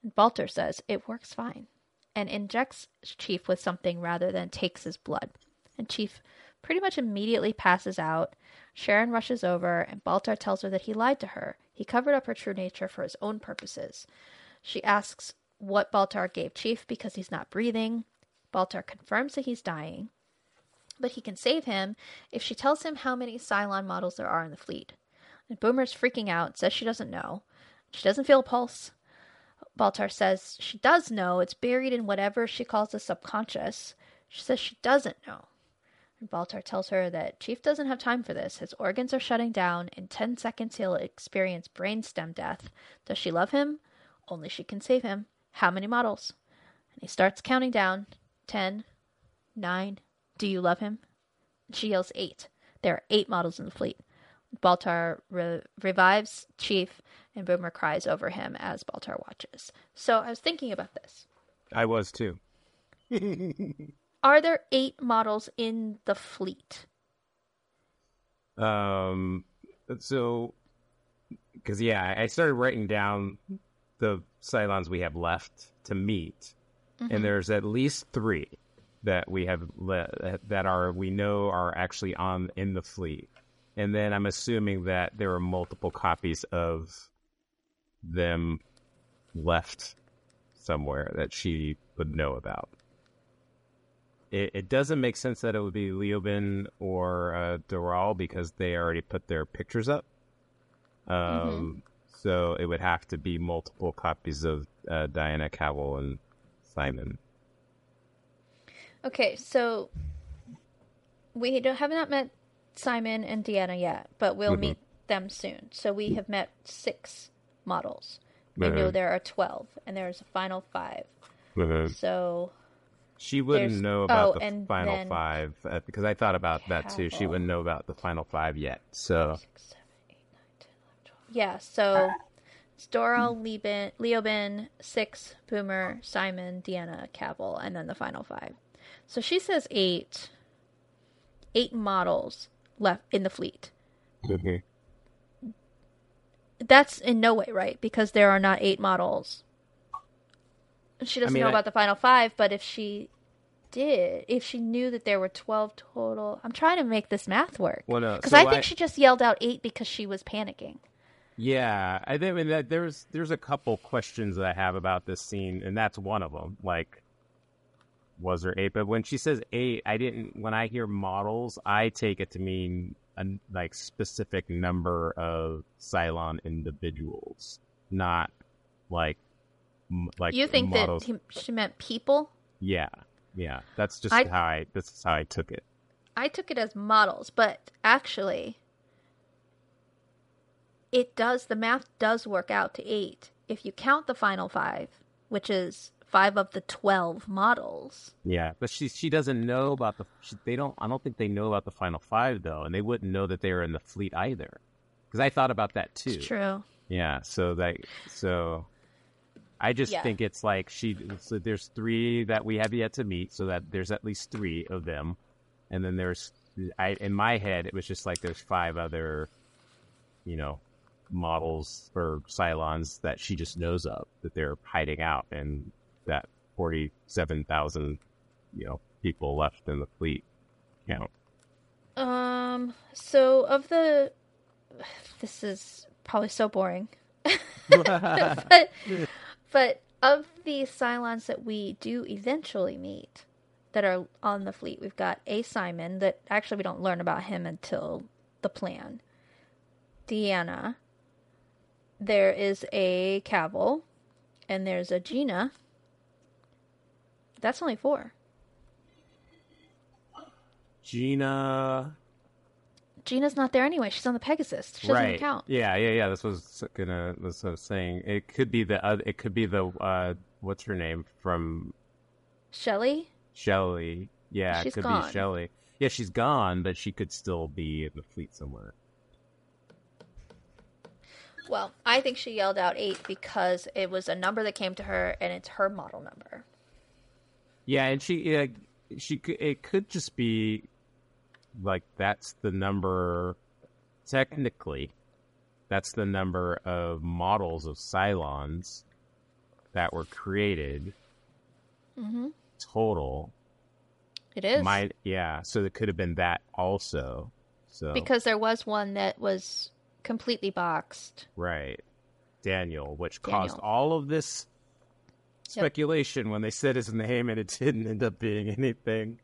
And Baltar says it works fine, and injects Chief with something rather than takes his blood. And Chief pretty much immediately passes out. Sharon rushes over, and Baltar tells her that he lied to her. He covered up her true nature for his own purposes. She asks what Baltar gave Chief because he's not breathing. Baltar confirms that he's dying, but he can save him if she tells him how many Cylon models there are in the fleet. And Boomer's freaking out, says she doesn't know. She doesn't feel a pulse. Baltar says she does know. It's buried in whatever she calls the subconscious. She says she doesn't know. And Baltar tells her that Chief doesn't have time for this. His organs are shutting down. In ten seconds, he'll experience brainstem death. Does she love him? Only she can save him. How many models? And he starts counting down. Ten. Nine. Do you love him? She yells eight. There are eight models in the fleet. Baltar re- revives Chief, and Boomer cries over him as Baltar watches. So I was thinking about this. I was too. Are there eight models in the fleet? Um, so, because, yeah, I started writing down the Cylons we have left to meet, mm-hmm. and there's at least three that we have le- that are we know are actually on in the fleet. And then I'm assuming that there are multiple copies of them left somewhere that she would know about. It, it doesn't make sense that it would be Leoben or uh, Doral because they already put their pictures up. Um, mm-hmm. So it would have to be multiple copies of uh, Diana, Cowell, and Simon. Okay, so we don't, have not met Simon and Deanna yet, but we'll mm-hmm. meet them soon. So we have met six models. We mm-hmm. know there are twelve, and there's a final five. Mm-hmm. So she wouldn't know about oh, the final then... five uh, because I thought about Cowell. That too. She wouldn't know about the final five yet. So six, seven, eight, nine, ten, eleven, twelve. Yeah. So it's Doral, Leoben, Leoben, six, Boomer, Simon, Deanna, Cavell, and then the final five. So she says eight, eight models left in the fleet. Mm-hmm. That's in no way right, because there are not eight models. She doesn't I mean, know I... about the final five, but if she did, if she knew that there were twelve total, I'm trying to make this math work. Well, no, because so I think I... she just yelled out eight because she was panicking. Yeah, I think I mean, that there's there's a couple questions that I have about this scene, and that's one of them. Like, was there eight? But when she says eight, I didn't. When I hear models, I take it to mean a like specific number of Cylon individuals, not like like you think models. That he, she meant people. Yeah, yeah. That's just I, how I. This is how I took it. I took it as models, but actually, it does. The math does work out to eight if you count the final five, which is five of the twelve models. Yeah, but she she doesn't know about the. She, they don't. I don't think they know about the final five though, and they wouldn't know that they were in the fleet either. Because I thought about that too. It's true. Yeah. So that. So, I just yeah. think it's like she. So there's three that we have yet to meet. So that there's at least three of them, and then there's. I in my head it was just like there's five other, you know, models or Cylons that she just knows of that they're hiding out and. That forty-seven thousand, you know, people left in the fleet count. Um, so of the, this is probably so boring, but, but of the Cylons that we do eventually meet that are on the fleet, we've got a Simon that actually we don't learn about him until the plan. Deanna, there is a Cavil, and there's a Gina. That's only four. Gina. Gina's not there anyway. She's on the Pegasus. She doesn't right. even count. Yeah, yeah, yeah. This was gonna. This was saying it could be the. Uh, it could be the. Uh, what's her name from? Shelley. Shelley. Yeah, she's it could gone. be Shelley. Yeah, she's gone, but she could still be in the fleet somewhere. Well, I think she yelled out eight because it was a number that came to her, and it's her model number. Yeah, and she, uh, she, it could just be, like, that's the number, technically, that's the number of models of Cylons that were created mm-hmm. total. It is. My, yeah, so it could have been that also. So because there was one that was completely boxed. Right. Daniel, which Daniel. caused all of this speculation yep. when they said it's in the name and it didn't end up being anything.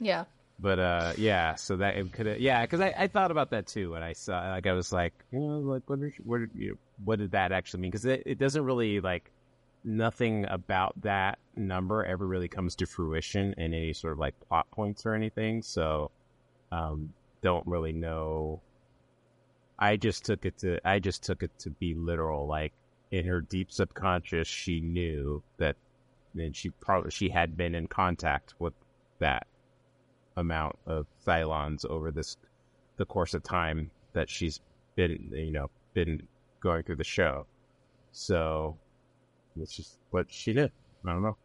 yeah. But uh, yeah, so that it could, yeah, because I, I thought about that too when I saw, like, I was like, you know, like what, are, what, are, you know, what did that actually mean? Because it, it doesn't really like nothing about that number ever really comes to fruition in any sort of like plot points or anything. So um, don't really know. I just took it to I just took it to be literal, like. In her deep subconscious, she knew that, and she probably she had been in contact with that amount of Cylons over this the course of time that she's been, you know, been going through the show. So it's just what she did. I don't know.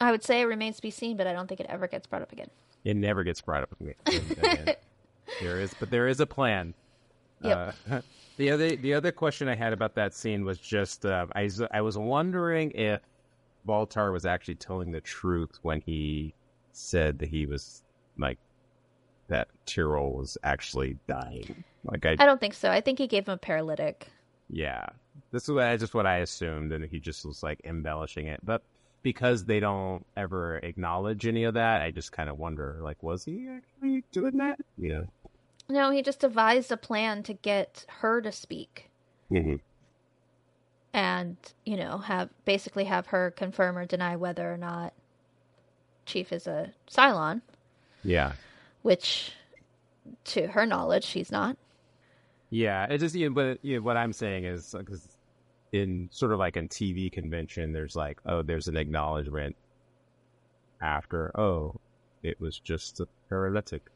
I would say it remains to be seen, but I don't think it ever gets brought up again. It never gets brought up again. There is, but there is a plan. Yep. Uh, the other, the other question I had about that scene was just, uh, I, I was wondering if Baltar was actually telling the truth when he said that he was like that Tyrell was actually dying. Like I, I don't think so. I think he gave him a paralytic. Yeah, this is what I, just what I assumed, and he just was like embellishing it. But because they don't ever acknowledge any of that, I just kind of wonder, like, was he actually doing that? Yeah. No, he just devised a plan to get her to speak. Mm-hmm. And, you know, have basically have her confirm or deny whether or not Chief is a Cylon. Yeah. Which, to her knowledge, she's not. Yeah, it just, you know, but you know, what I'm saying is, because in sort of like in T V convention, there's like, oh, there's an acknowledgement after, oh, it was just a paralytic.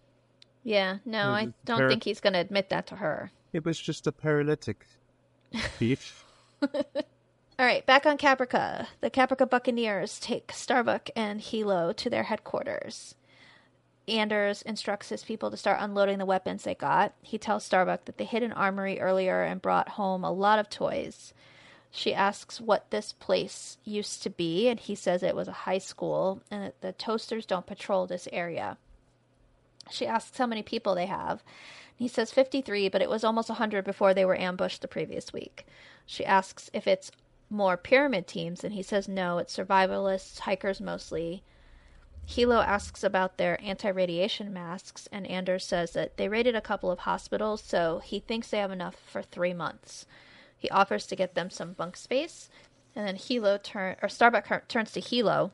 Yeah, no, I don't para- think he's going to admit that to her. It was just a paralytic, Chief. All right, back on Caprica. The Caprica Buccaneers take Starbuck and Helo to their headquarters. Anders instructs his people to start unloading the weapons they got. He tells Starbuck that they hid an armory earlier and brought home a lot of toys. She asks what this place used to be, and he says it was a high school and that the Toasters don't patrol this area. She asks how many people they have. He says fifty-three, but it was almost one hundred before they were ambushed the previous week. She asks if it's more pyramid teams, and he says no, it's survivalists, hikers mostly. Helo asks about their anti-radiation masks, and Anders says that they raided a couple of hospitals, so he thinks they have enough for three months. He offers to get them some bunk space, and then Helo turn or Starbuck turns to Helo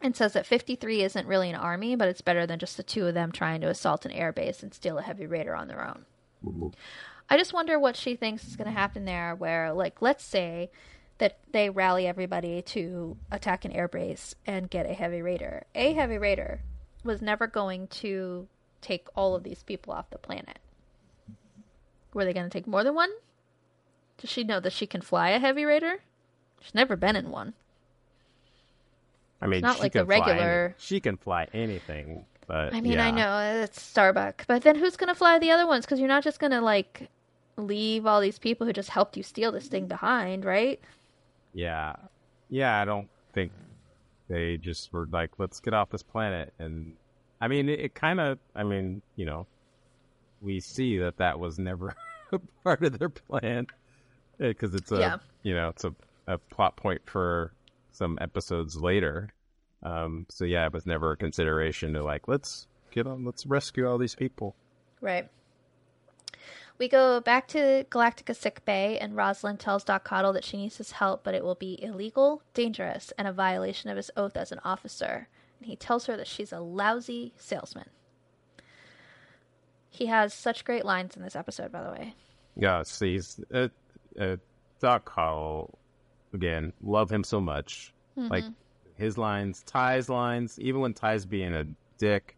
and says that fifty-three isn't really an army, but it's better than just the two of them trying to assault an airbase and steal a heavy raider on their own. Mm-hmm. I just wonder what she thinks is going to happen there, where, like, let's say that they rally everybody to attack an airbase and get a heavy raider. A heavy raider was never going to take all of these people off the planet. Were they going to take more than one? Does she know that she can fly a heavy raider? She's never been in one. I mean, it's not she like can the regular. Any, she can fly anything, but I mean, yeah. I know it's Starbuck, but then who's gonna fly the other ones? Because you're not just gonna like leave all these people who just helped you steal this thing behind, right? Yeah, yeah. I don't think they just were like, let's get off this planet. And I mean, it, it kind of. I mean, you know, we see that that was never a part of their plan because it's a, yeah. you know, it's a, a plot point for some episodes later. Um, so yeah, it was never a consideration to like, let's get on, let's rescue all these people. Right. We go back to Galactica sick bay, and Roslin tells Doc Cottle that she needs his help, but it will be illegal, dangerous, and a violation of his oath as an officer. And he tells her that she's a lousy salesman. He has such great lines in this episode, by the way. Yeah, see, he's, uh, uh, Doc Cottle, again, love him so much. Mm-hmm. Like, his lines, Ty's lines, even when Ty's being a dick,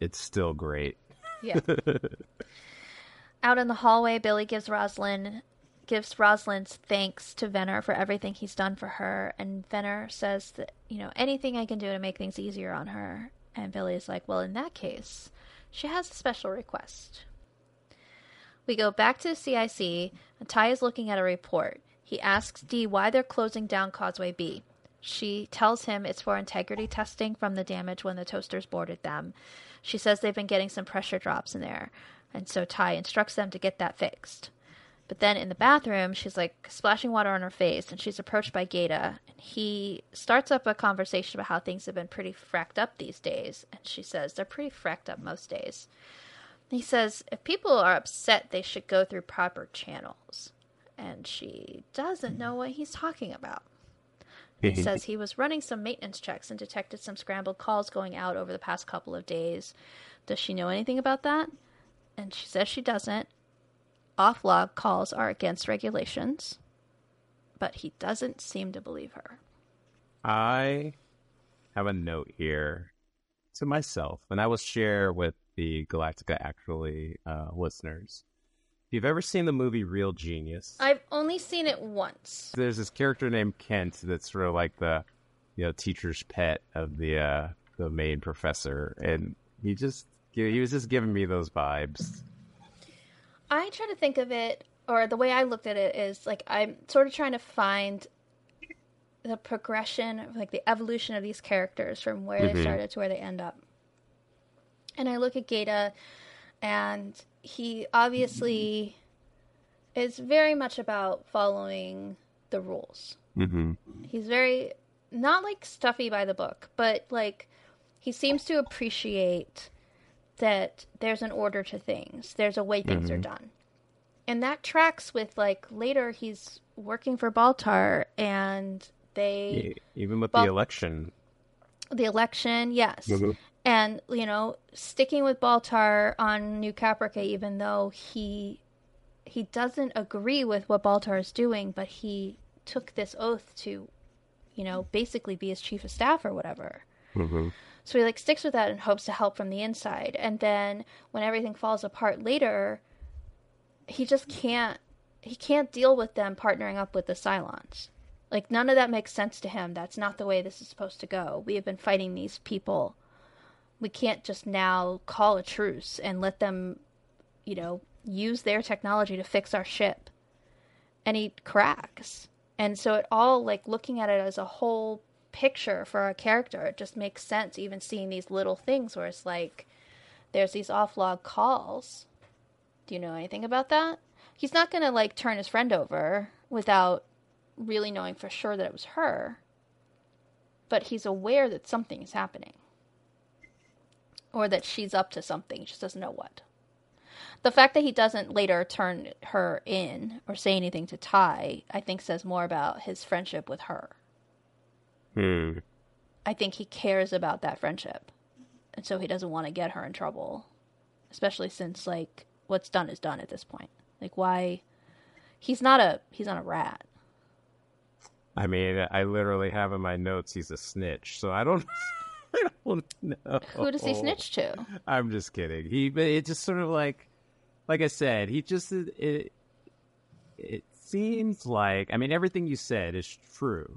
it's still great. Yeah. Out in the hallway, Billy gives Roslin, gives Roslyn's thanks to Venner for everything he's done for her, and Venner says that, you know, anything I can do to make things easier on her. And Billy's like, well, in that case, she has a special request. We go back to C I C, and Ty is looking at a report. He asks Dee why they're closing down Causeway B. She tells him it's for integrity testing from the damage when the Toasters boarded them. She says they've been getting some pressure drops in there, and so Ty instructs them to get that fixed. But then in the bathroom, she's like splashing water on her face, and she's approached by Gaeta. And he starts up a conversation about how things have been pretty fracked up these days, and she says they're pretty fracked up most days. He says if people are upset, they should go through proper channels. And she doesn't know what he's talking about. He says he was running some maintenance checks and detected some scrambled calls going out over the past couple of days. Does she know anything about that? And she says she doesn't. Off-log calls are against regulations. But he doesn't seem to believe her. I have a note here to myself, and I will share with the Galactica Actually uh, listeners. you've ever seen the movie Real Genius? I've only seen it once. There's this character named Kent that's sort of like the, you know, teacher's pet of the uh, the main professor, and he just he was just giving me those vibes. I try to think of it, or the way I looked at it is like I'm sort of trying to find the progression, like the evolution of these characters from where mm-hmm. they started to where they end up. And I look at Gaeta, and he obviously is very much about following the rules. Mm-hmm. He's very, not like stuffy by the book, but like he seems to appreciate that there's an order to things. There's a way things mm-hmm. are done. And that tracks with like later he's working for Baltar, and they... Yeah, even with Bal- the election. The election, yes. Mm-hmm. And, you know, sticking with Baltar on New Caprica, even though he he doesn't agree with what Baltar is doing, but he took this oath to, you know, basically be his chief of staff or whatever. Mm-hmm. So he, like, sticks with that and hopes to help from the inside. And then when everything falls apart later, he just can't, he can't deal with them partnering up with the Cylons. Like, none of that makes sense to him. That's not the way this is supposed to go. We have been fighting these people. We can't just now call a truce and let them, you know, use their technology to fix our ship. And he cracks. And so it all, like, looking at it as a whole picture for our character, it just makes sense, even seeing these little things where it's like, there's these off-log calls. Do you know anything about that? He's not going to, like, turn his friend over without really knowing for sure that it was her. But he's aware that something is happening. Or that she's up to something. She just doesn't know what. The fact that he doesn't later turn her in or say anything to Ty, I think says more about his friendship with her. Hmm. I think he cares about that friendship. And so he doesn't want to get her in trouble. Especially since, like, what's done is done at this point. Like, why? He's not a, he's not a rat. I mean, I literally have in my notes he's a snitch. So I don't... I don't know. Who does he snitch to? I'm just kidding. He, but it just sort of like, like I said, he just, it, it seems like, I mean, everything you said is true,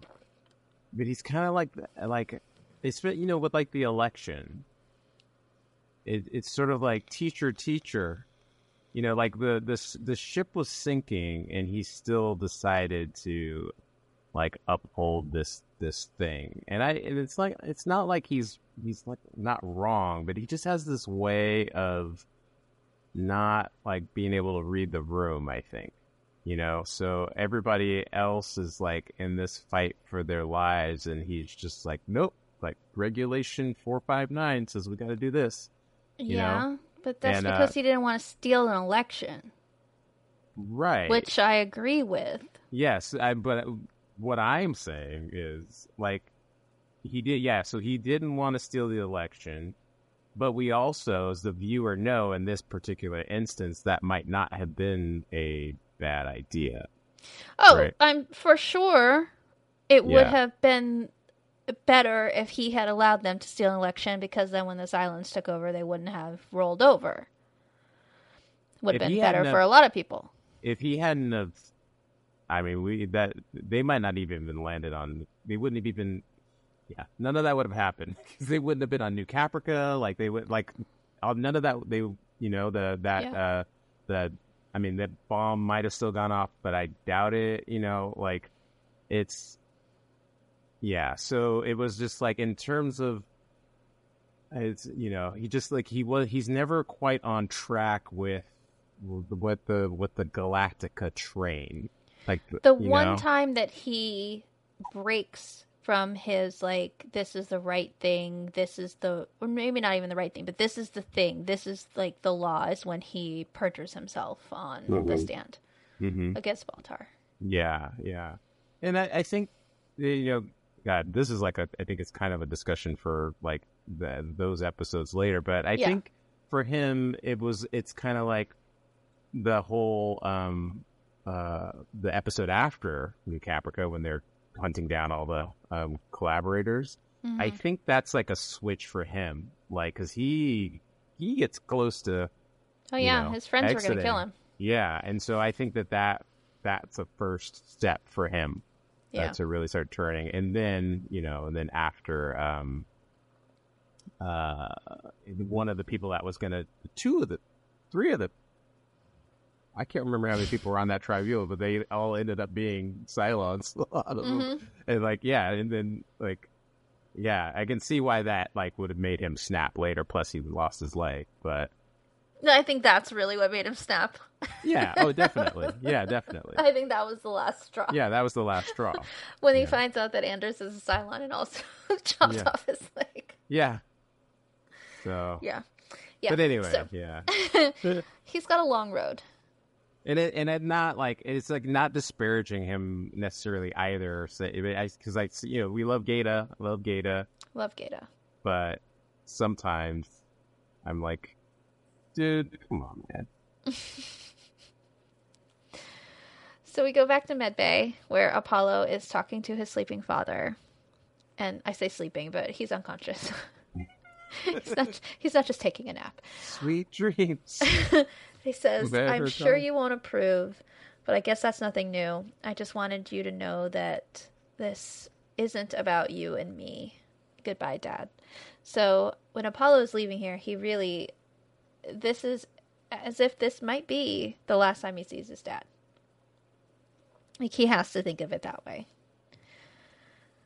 but he's kind of like, like, it's, you know, with like the election, it, it's sort of like teacher, teacher, you know, like the, the, the ship was sinking and he still decided to like uphold this this thing. And I and it's like it's not like he's he's like not wrong, but he just has this way of not like being able to read the room, I think. You know, so everybody else is like in this fight for their lives and he's just like, nope, like regulation four five nine says we got to do this. You yeah, know? But that's and, because uh, he didn't want to steal an election. Right. Which I agree with. Yes, I but what I'm saying is, like, he did, yeah, so he didn't want to steal the election, but we also, as the viewer, know in this particular instance that might not have been a bad idea. Oh, right? I'm for sure it yeah. would have been better if he had allowed them to steal an election, because then when the Cylons took over, they wouldn't have rolled over. Would have been better for a lot of people. If he hadn't have... I mean, we that they might not even have been landed on. They wouldn't have even, yeah. None of that would have happened because they wouldn't have been on New Caprica. Like they would, like none of that. They, you know, the that yeah. uh, the. I mean, that bomb might have still gone off, but I doubt it. You know, like it's, yeah. So it was just like in terms of, it's you know he just like he was he's never quite on track with what the what the Galactica train. Like, the one know? time that he breaks from his, like, this is the right thing, this is the, or maybe not even the right thing, but this is the thing, this is, like, the law, is when he perjures himself on mm-hmm. the stand mm-hmm. against Baltar. Yeah, yeah. And I, I think, you know, God, this is, like, a, I think it's kind of a discussion for, like, the, those episodes later, but I yeah. think for him, it was, it's kind of like the whole, um... Uh, the episode after New Caprica, when they're hunting down all the um, collaborators, mm-hmm. I think that's like a switch for him, like because he he gets close to. Oh yeah, you know, his friends exiting. Were going to kill him. Yeah, and so I think that, that that's a first step for him uh, yeah. to really start turning. And then, you know, and then after um, uh, one of the people that was going to, two of the, three of the, I can't remember how many people were on that tribunal, but they all ended up being Cylons. A lot of mm-hmm. them. And like, yeah, and then like, yeah, I can see why that like would have made him snap later. Plus, he lost his leg, but I think that's really what made him snap. Yeah. Oh, definitely. Yeah, definitely. I think that was the last straw. Yeah, that was the last straw. When he yeah. finds out that Anders is a Cylon and also chopped yeah. off his leg. Yeah. So. Yeah. Yeah. But anyway, so. yeah. He's got a long road. And it, and it not like it's like not disparaging him necessarily either, because so, like you know we love Gaeta, love Gaeta, love Gaeta, but sometimes I'm like, dude, come on, man. So we go back to Medbay where Apollo is talking to his sleeping father, and I say sleeping, but he's unconscious. he's not. He's not just taking a nap. Sweet dreams. He says, I'm sure you won't approve, but I guess that's nothing new. I just wanted you to know that this isn't about you and me. Goodbye, Dad. So when Apollo is leaving here, he really, this is as if this might be the last time he sees his dad. Like, he has to think of it that way.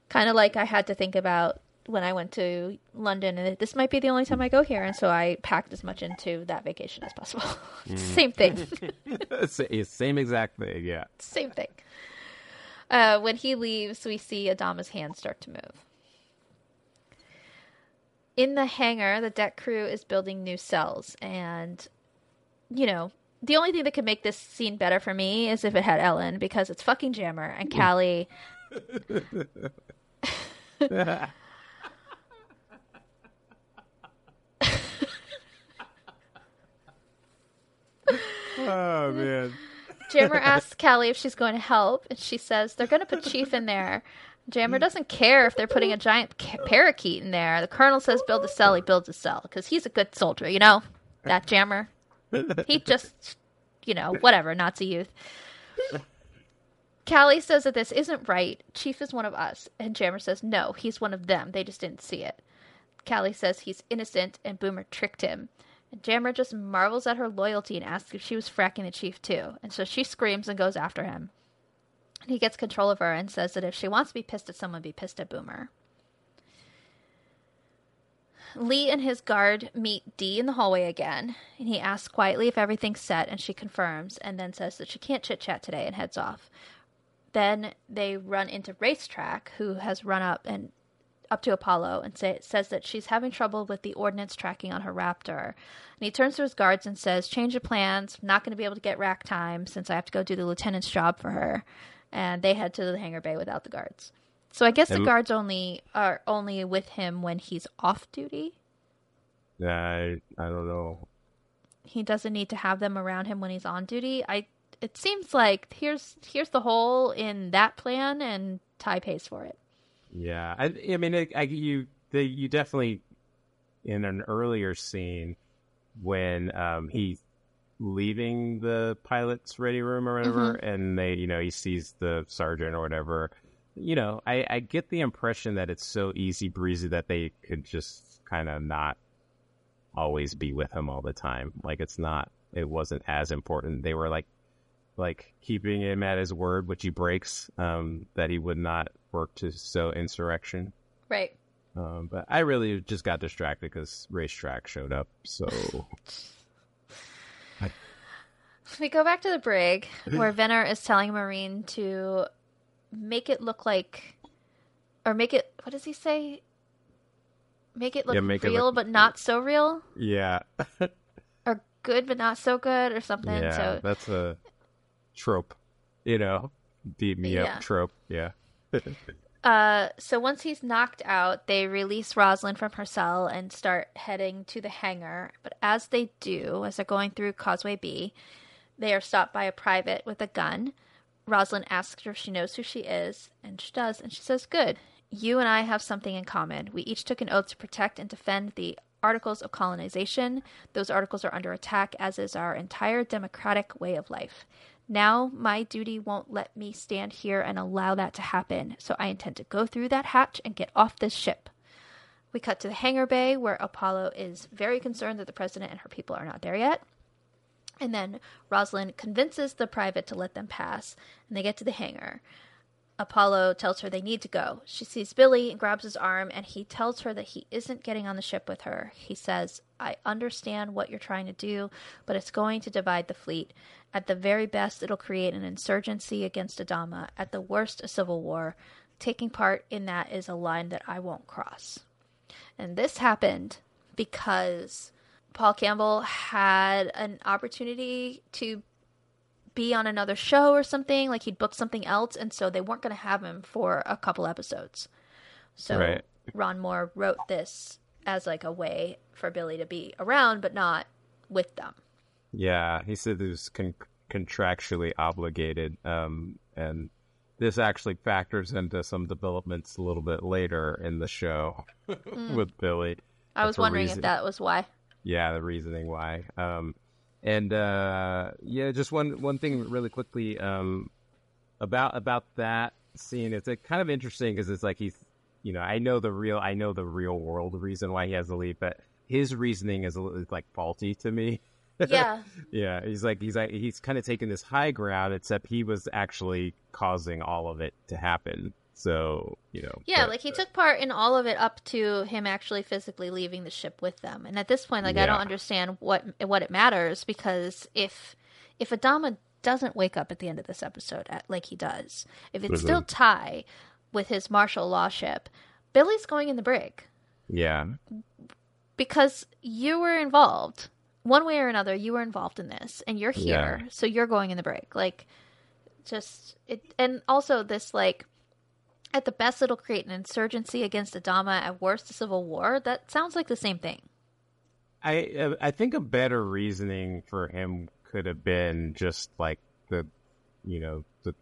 Kind of like I had to think about when I went to London, and this might be the only time I go here, and so I packed as much into that vacation as possible. Mm. Same thing. Same exact thing, yeah. Same thing. Uh, when he leaves, we see Adama's hands start to move. In the hangar, the deck crew is building new cells, and, you know, the only thing that could make this scene better for me is if it had Ellen, because it's fucking Jammer, and Callie... Oh, man. Jammer asks Callie if she's going to help, and she says they're going to put Chief in there. Jammer doesn't care if they're putting a giant ca- parakeet in there. The Colonel says build a cell, he builds a cell, because he's a good soldier, you know? That Jammer. He just, you know, whatever, Nazi youth. Callie says that this isn't right. Chief is one of us, and Jammer says no, he's one of them. They just didn't see it. Callie says he's innocent, and Boomer tricked him. And Jammer just marvels at her loyalty and asks if she was fracking the Chief too. And so she screams and goes after him. And he gets control of her and says that if she wants to be pissed at someone, be pissed at Boomer. Lee and his guard meet Dee in the hallway again. And he asks quietly if everything's set, and she confirms. And then says that she can't chit-chat today and heads off. Then they run into Racetrack, who has run up and... up to Apollo and say, says that she's having trouble with the ordnance tracking on her Raptor. And he turns to his guards and says, change of plans. I'm not going to be able to get rack time since I have to go do the lieutenant's job for her. And they head to the hangar bay without the guards. So I guess and the guards only are only with him when he's off duty. Yeah, I, I don't know. He doesn't need to have them around him when he's on duty. I. It seems like here's here's the hole in that plan, and Ty pays for it. Yeah, I, I mean, I, I, you the, you definitely, in an earlier scene, when um, he's leaving the pilot's ready room or whatever, mm-hmm. and they, you know, he sees the sergeant or whatever, you know, I, I get the impression that it's so easy breezy that they could just kind of not always be with him all the time. Like, it's not, it wasn't as important. They were like, like keeping him at his word, which he breaks, um, that he would not work to sow insurrection, right? Um, but I really just got distracted because Racetrack showed up. So I... we go back to the brig where Venner is telling Marine to make it look like, or make it. What does he say? Make it look yeah, make real, it look... but not so real. Yeah. Or good, but not so good, or something. Yeah, so... that's a trope. You know, beat me yeah. up trope. Yeah. uh, so once he's knocked out, they release Roslin from her cell and start heading to the hangar. But as they do, as they're going through Causeway B, they are stopped by a private with a gun. Roslin asks her if she knows who she is, and she does, and she says, good, you and I have something in common. We each took an oath to protect and defend the articles of colonization. Those articles are under attack, as is our entire democratic way of life. Now my duty won't let me stand here and allow that to happen, so I intend to go through that hatch and get off this ship. We cut to the hangar bay, where Apollo is very concerned that the president and her people are not there yet. And then Roslin convinces the private to let them pass, and they get to the hangar. Apollo tells her they need to go. She sees Billy and grabs his arm, and he tells her that he isn't getting on the ship with her. He says, I understand what you're trying to do, but it's going to divide the fleet. At the very best, it'll create an insurgency against Adama. At the worst, a civil war. Taking part in that is a line that I won't cross. And this happened because Paul Campbell had an opportunity to be on another show or something, like he'd booked something else, and so they weren't going to have him for a couple episodes. So right. Ron Moore wrote this as like a way for Billy to be around but not with them. Yeah, he said he was con- contractually obligated, um, and this actually factors into some developments a little bit later in the show mm. with Billy. I was wondering reason- if that was why. Yeah, the reasoning why. Um, and uh, yeah, just one, one thing really quickly um, about about that scene. It's like, kind of interesting because it's like he's, you know, I know the real, I know the real world reason why he has to leave, but his reasoning is a little, like, faulty to me. Yeah, yeah. He's like he's like he's kind of taking this high ground, except he was actually causing all of it to happen. So, you know. Yeah, but, like he took part in all of it up to him actually physically leaving the ship with them. And at this point, like, yeah. I don't understand what what it matters, because if if Adama doesn't wake up at the end of this episode at, like he does, if it's mm-hmm. still Ty with his martial law ship, Billy's going in the brig. Yeah. Because you were involved. One way or another, you were involved in this, and you're here, yeah. so you're going in the brig. Like, just it, and also this, like, at the best, it'll create an insurgency against Adama. At worst, a civil war. That sounds like the same thing. I I think a better reasoning for him could have been just like the, you know, the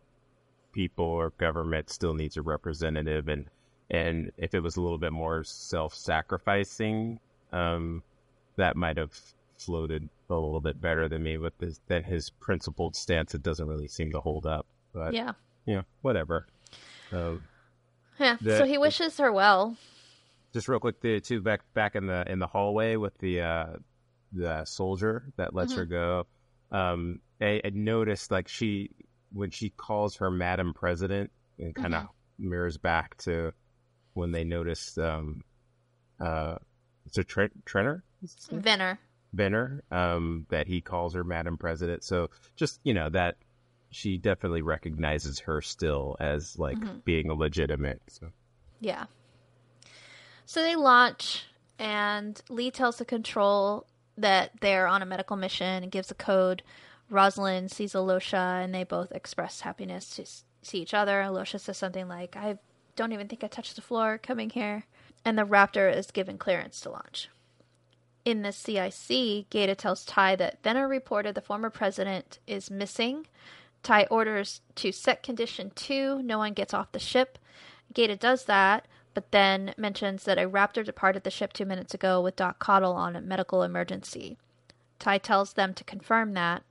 people or government still needs a representative, and and if it was a little bit more self-sacrificing, um, that might have floated a little bit better than me with this. Than his principled stance, it doesn't really seem to hold up. But yeah, you know, whatever. Um, yeah, the, so he wishes her well. Just real quick, the two back back in the in the hallway with the uh, the soldier that lets mm-hmm. her go. Um, I, I noticed, like, she when she calls her Madam President, and kind of mm-hmm. mirrors back to when they noticed. Um, uh, it's a tre- Trenner, Venner, Venner. Um, that he calls her Madam President. So just, you know, that. She definitely recognizes her still as, like, mm-hmm. being legitimate. So. Yeah. So they launch, and Lee tells the control that they're on a medical mission and gives a code. Roslin sees Elosha, and they both express happiness to see each other. Elosha says something like, I don't even think I touched the floor coming here. And the Raptor is given clearance to launch. In the C I C, Gaeta tells Ty that Venner reported the former president is missing. Ty orders to set condition two, no one gets off the ship. Gaeta does that, but then mentions that a Raptor departed the ship two minutes ago with Doc Cottle on a medical emergency. Ty tells them to confirm that.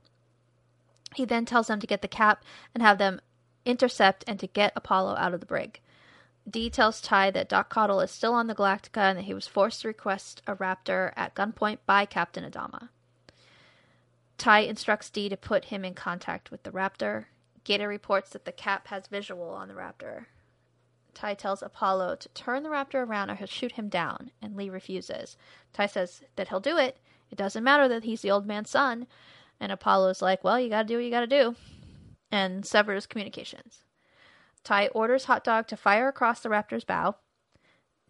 He then tells them to get the cap and have them intercept and to get Apollo out of the brig. Dee tells Ty that Doc Cottle is still on the Galactica and that he was forced to request a Raptor at gunpoint by Captain Adama. Ty instructs Dee to put him in contact with the Raptor. Gaeta reports that the cap has visual on the Raptor. Ty tells Apollo to turn the Raptor around or he'll shoot him down, and Lee refuses. Ty says that he'll do it. It doesn't matter that he's the old man's son. And Apollo's like, well, you gotta do what you gotta do. And severs communications. Ty orders Hot Dog to fire across the Raptor's bow.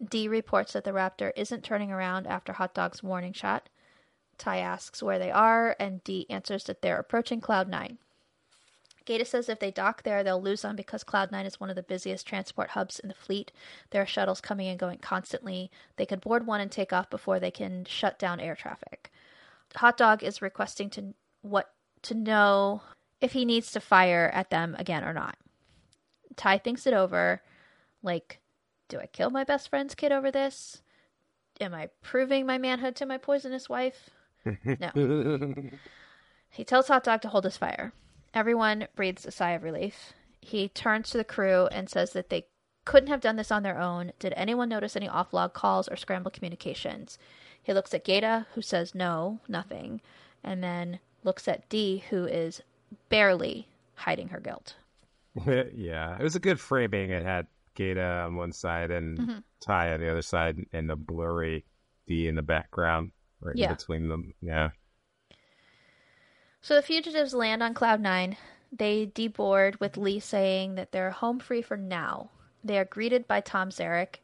Dee reports that the Raptor isn't turning around after Hot Dog's warning shot. Ty asks where they are, and Dee answers that they're approaching Cloud nine. Gaeta says if they dock there, they'll lose them because Cloud nine is one of the busiest transport hubs in the fleet. There are shuttles coming and going constantly. They could board one and take off before they can shut down air traffic. Hot Dog is requesting to what to know if he needs to fire at them again or not. Ty thinks it over, like, do I kill my best friend's kid over this? am I proving my manhood to my poisonous wife? No. He tells Hot Dog to hold his fire. Everyone breathes a sigh of relief. He turns to the crew and says that they couldn't have done this on their own. Did anyone notice any off-log calls or scrambled communications? He looks at Gaeta, who says no, nothing, and then looks at Dee, who is barely hiding her guilt. Yeah, it was a good framing. It had Gaeta on one side and mm-hmm. Ty on the other side, and the blurry Dee in the background, right yeah. in between them. Yeah. So the fugitives land on Cloud Nine. They deboard with Lee saying that they're home free for now. They are greeted by Tom Zarek.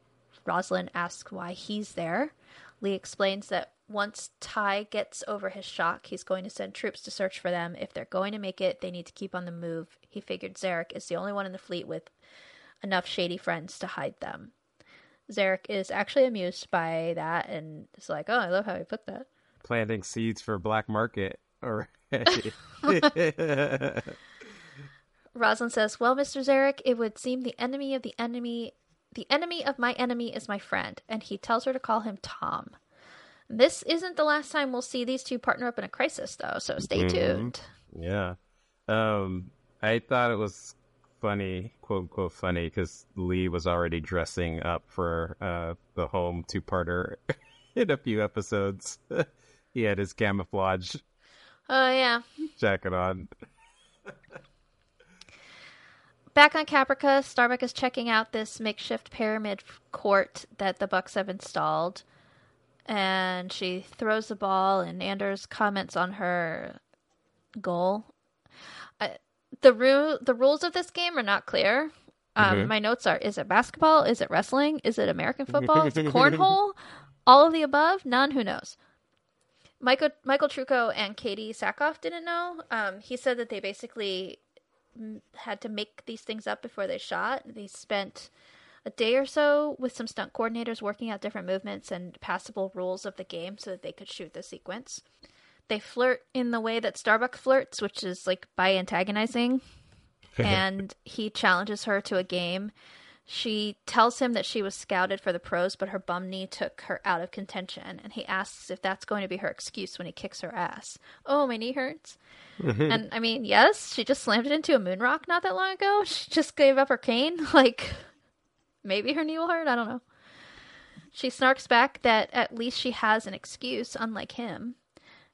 Roslin asks why he's there. Lee explains that once Ty gets over his shock, he's going to send troops to search for them. If they're going to make it, they need to keep on the move. He figured Zarek is the only one in the fleet with enough shady friends to hide them. Zarek is actually amused by that and is like, oh, I love how he put that. Planting seeds for black market. All right. Roslin says, well, Mister Zarek, it would seem the enemy of the enemy, the enemy of my enemy is my friend, and he tells her to call him Tom. This isn't the last time we'll see these two partner up in a crisis, though, so stay mm-hmm. tuned. Yeah. Um, I thought it was funny, quote-unquote funny, because Lee was already dressing up for uh, the home two-parter in a few episodes. He had his camouflage Oh, yeah. jacket on. Back on Caprica, Starbuck is checking out this makeshift pyramid court that the Bucks have installed. And she throws the ball, and Anders comments on her goal. Uh, the, ru- the rules of this game are not clear. Um, mm-hmm. My notes are, is it basketball? Is it wrestling? Is it American football? Is it cornhole? All of the above? None? Who knows? Michael Michael Trucco and Katie Sackhoff didn't know. Um, he said that they basically had to make these things up before they shot. They spent a day or so with some stunt coordinators working out different movements and passable rules of the game so that they could shoot the sequence. They flirt in the way that Starbuck flirts, which is like by antagonizing. And he challenges her to a game. She tells him that she was scouted for the pros, but her bum knee took her out of contention, and he asks if that's going to be her excuse when he kicks her ass. Oh, my knee hurts. Mm-hmm. And, I mean, yes, she just slammed it into a moon rock not that long ago. She just gave up her cane. Like, maybe her knee will hurt. I don't know. She snarks back that at least she has an excuse, unlike him.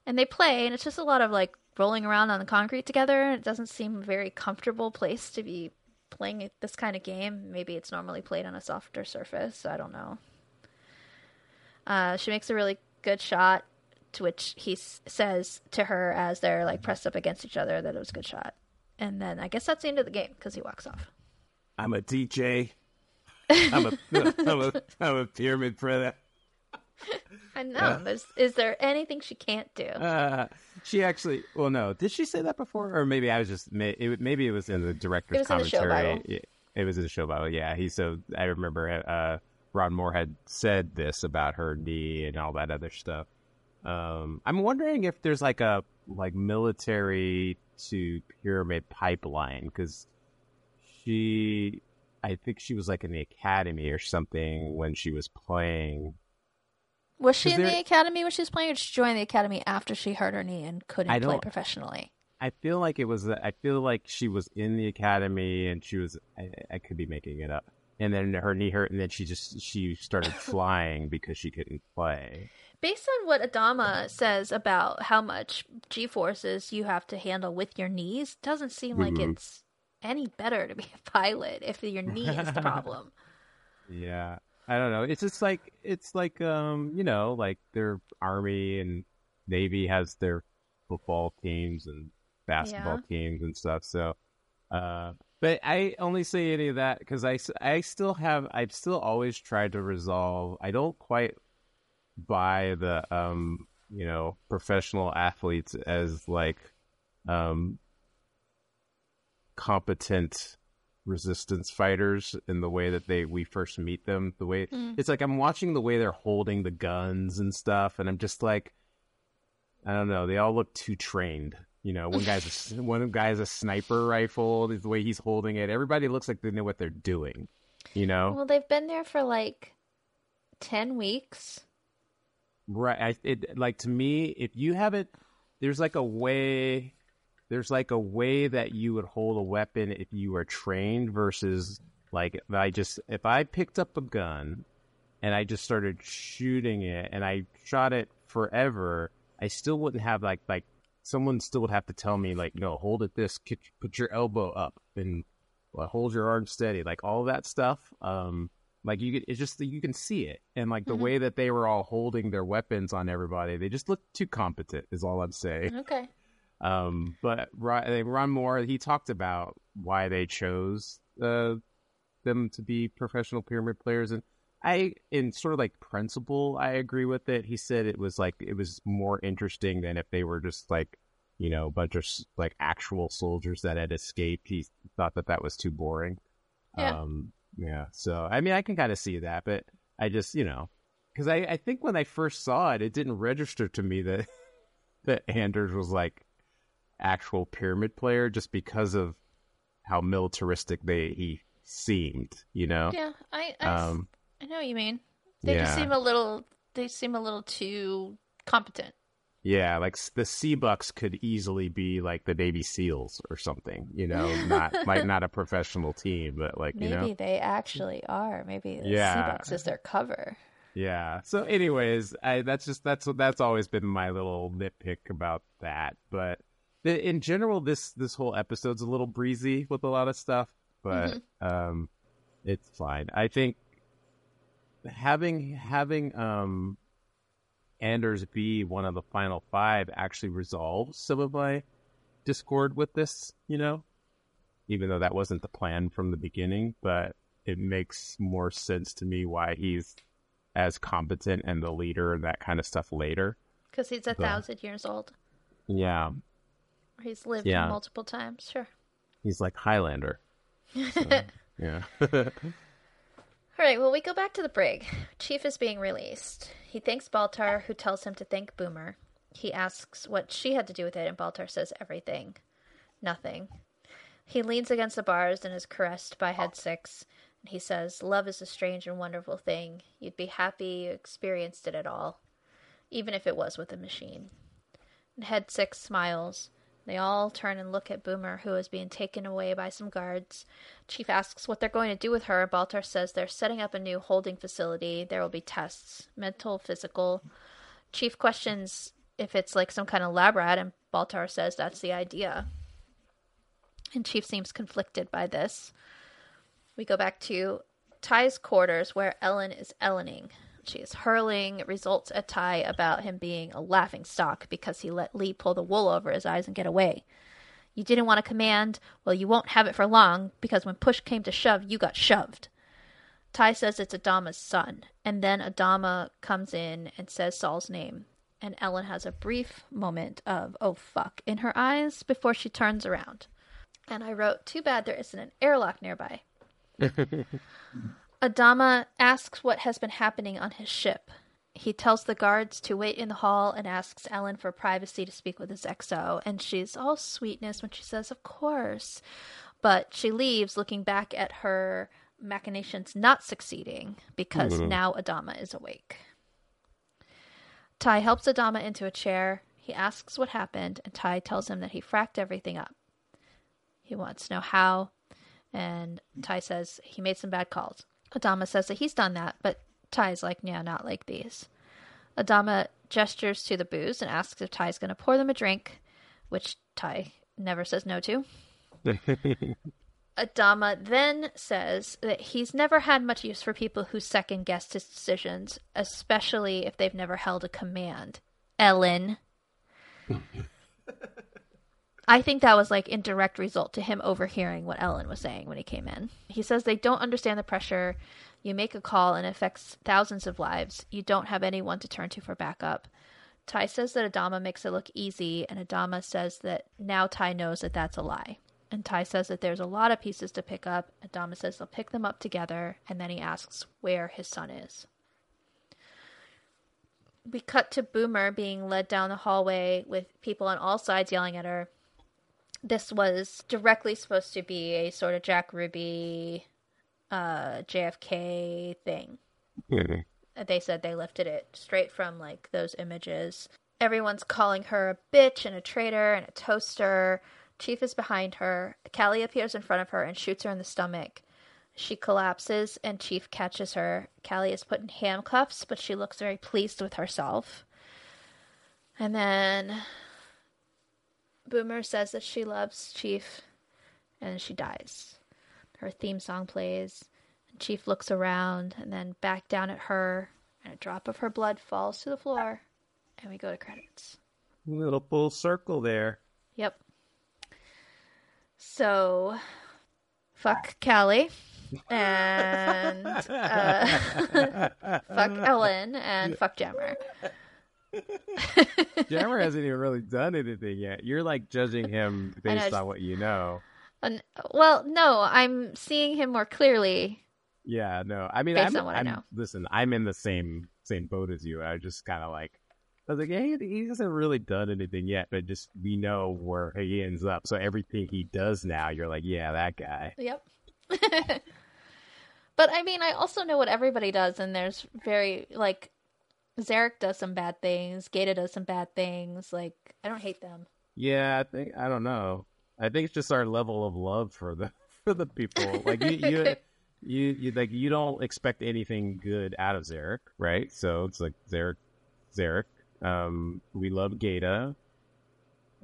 And they play, and it's just a lot of, like, rolling around on the concrete together, and it doesn't seem a very comfortable place to be playing this kind of game. Maybe it's normally played on a softer surface. I don't know. Uh, she makes a really good shot, to which he s- says to her as they're like pressed up against each other that it was a good shot. And then I guess that's the end of the game because he walks off. I'm a D J. I'm a, I'm a, I'm a pyramid brother. I know. Uh, is there anything she can't do? Uh, she actually, well, no. Did she say that before? Or maybe I was just, maybe it was in the director's commentary. It was in the show Bible. It was in the show Bible, yeah. He, so I remember uh, Ron Moore had said this about her knee and all that other stuff. Um, I'm wondering if there's like a like military to pyramid pipeline, because she, I think she was like in the academy or something when she was playing. Was she in there, the academy when she was playing, or did she join the academy after she hurt her knee and couldn't play professionally? I feel like it was. I feel like she was in the academy, and she was. I, I could be making it up. And then her knee hurt, and then she just she started flying because she couldn't play. Based on what Adama says about how much G-forces you have to handle with your knees, doesn't seem like mm-hmm. it's any better to be a pilot if your knee is the problem. Yeah. I don't know. It's just like, it's like, um, you know, like their Army and Navy has their football teams and basketball yeah. teams and stuff. So, uh, but I only say any of that because I, I still have, I've still always tried to resolve. I don't quite buy the, um, you know, professional athletes as like, um, competent resistance fighters in the way that they we first meet them. The way mm. it's like I'm watching the way they're holding the guns and stuff, and I'm just like, I don't know. They all look too trained. You know, one guy's a, one guy's a sniper rifle. The way he's holding it, everybody looks like they know what they're doing. You know. Well, they've been there for like ten weeks. Right. I, it, like, to me, if you haven't, there's like a way, there's like a way that you would hold a weapon if you were trained versus like, if I just, if I picked up a gun and I just started shooting it and I shot it forever, I still wouldn't have like, like someone still would have to tell me like, no, hold it this, put your elbow up and well, hold your arm steady, like all that stuff. Um, Like, you could, it's just, you can see it. And, like, the mm-hmm. way that they were all holding their weapons on everybody, they just looked too competent, is all I'm saying. Okay. Um, but Ron, Ron Moore, he talked about why they chose uh, them to be professional pyramid players. And I, in sort of, like, principle, I agree with it. He said it was, like, it was more interesting than if they were just, like, you know, a bunch of, like, actual soldiers that had escaped. He thought that that was too boring. Yeah. Um, Yeah, so, I mean, I can kind of see that, but I just, you know, because I, I think when I first saw it, it didn't register to me that that Anders was, like, actual pyramid player just because of how militaristic they he seemed, you know? Yeah, I I, um, I know what you mean. They yeah. just seem a little, they seem a little too competent. Yeah, like, the Sea Bucks could easily be, like, the Navy SEALs or something, you know? Not, like, not a professional team, but, like, Maybe you know? Maybe they actually are. Maybe the yeah. Sea Bucks is their cover. Yeah. So, anyways, I, that's just, that's that's always been my little nitpick about that. But, the, in general, this, this whole episode's a little breezy with a lot of stuff, but mm-hmm. um, it's fine. I think having, having, um... Anders be one of the final five actually resolves some of my discord with this, you know, even though that wasn't the plan from the beginning, but it makes more sense to me why he's as competent and the leader and that kind of stuff later. Because he's a but, thousand years old. Yeah. He's lived yeah. multiple times, sure. He's like Highlander. So, yeah. All right, well, we go back to the brig. Chief is being released. He thanks Baltar, who tells him to thank Boomer. He asks what she had to do with it, and Baltar says everything. Nothing. He leans against the bars and is caressed by Head Six. He says, love is a strange and wonderful thing. You'd be happy you experienced it at all, even if it was with a machine. And Head Six smiles. They all turn and look at Boomer, who is being taken away by some guards. Chief asks what they're going to do with her. Baltar says they're setting up a new holding facility. There will be tests, mental, physical. Chief questions if it's like some kind of lab rat, and Baltar says that's the idea. And Chief seems conflicted by this. We go back to Ty's quarters, where Ellen is Ellening. She is hurling results at Ty about him being a laughingstock because he let Lee pull the wool over his eyes and get away. You didn't want to command? Well, you won't have it for long, because when push came to shove, you got shoved. Ty says it's Adama's son, and then Adama comes in and says Saul's name, and Ellen has a brief moment of, oh fuck, in her eyes before she turns around. And I wrote, too bad there isn't an airlock nearby. Adama asks what has been happening on his ship. He tells the guards to wait in the hall and asks Ellen for privacy to speak with his X O, and she's all sweetness when she says, of course. But she leaves, looking back at her machinations not succeeding, because mm-hmm. now Adama is awake. Ty helps Adama into a chair. He asks what happened, and Ty tells him that he fracked everything up. He wants to know how, and Ty says he made some bad calls. Adama says that he's done that, but Ty's like, yeah, not like these. Adama gestures to the booze and asks if Ty's going to pour them a drink, which Ty never says no to. Adama then says that he's never had much use for people who second-guessed his decisions, especially if they've never held a command. Ellen. I think that was like indirect result to him overhearing what Ellen was saying when he came in. He says they don't understand the pressure. You make a call and it affects thousands of lives. You don't have anyone to turn to for backup. Ty says that Adama makes it look easy, and Adama says that now Ty knows that that's a lie. And Ty says that there's a lot of pieces to pick up. Adama says they'll pick them up together, and then he asks where his son is. We cut to Boomer being led down the hallway with people on all sides yelling at her. This was directly supposed to be a sort of Jack Ruby, uh, J F K thing. Mm-hmm. they said they lifted it straight from, like, those images. Everyone's calling her a bitch and a traitor and a toaster. Chief is behind her. Callie appears in front of her and shoots her in the stomach. She collapses, and Chief catches her. Callie is put in handcuffs, but she looks very pleased with herself. And then Boomer says that she loves Chief, and she dies. Her theme song plays. Chief looks around, and then back down at her, and a drop of her blood falls to the floor, and we go to credits. Little full circle there. Yep. So, fuck Callie, and uh, fuck Ellen, and fuck Jammer. Jammer hasn't even really done anything yet. You're, like, judging him based just, on what you know. And, well, no, I'm seeing him more clearly. Yeah, no, I mean, based I'm, on what I'm, I know. Listen, I'm in the same same boat as you. I just kind of like, I was like, yeah, he, he hasn't really done anything yet, but just we know where he ends up. So everything he does now, you're like, yeah, that guy. Yep. But I mean, I also know what everybody does, and there's very like Zarek does some bad things, Gaeta does some bad things. Like, I don't hate them. Yeah, I think I don't know. I think it's just our level of love for the for the people. Like you. you You, you like you don't expect anything good out of Zarek, right? So it's like Zarek, Zarek. Um, we love Gaeta.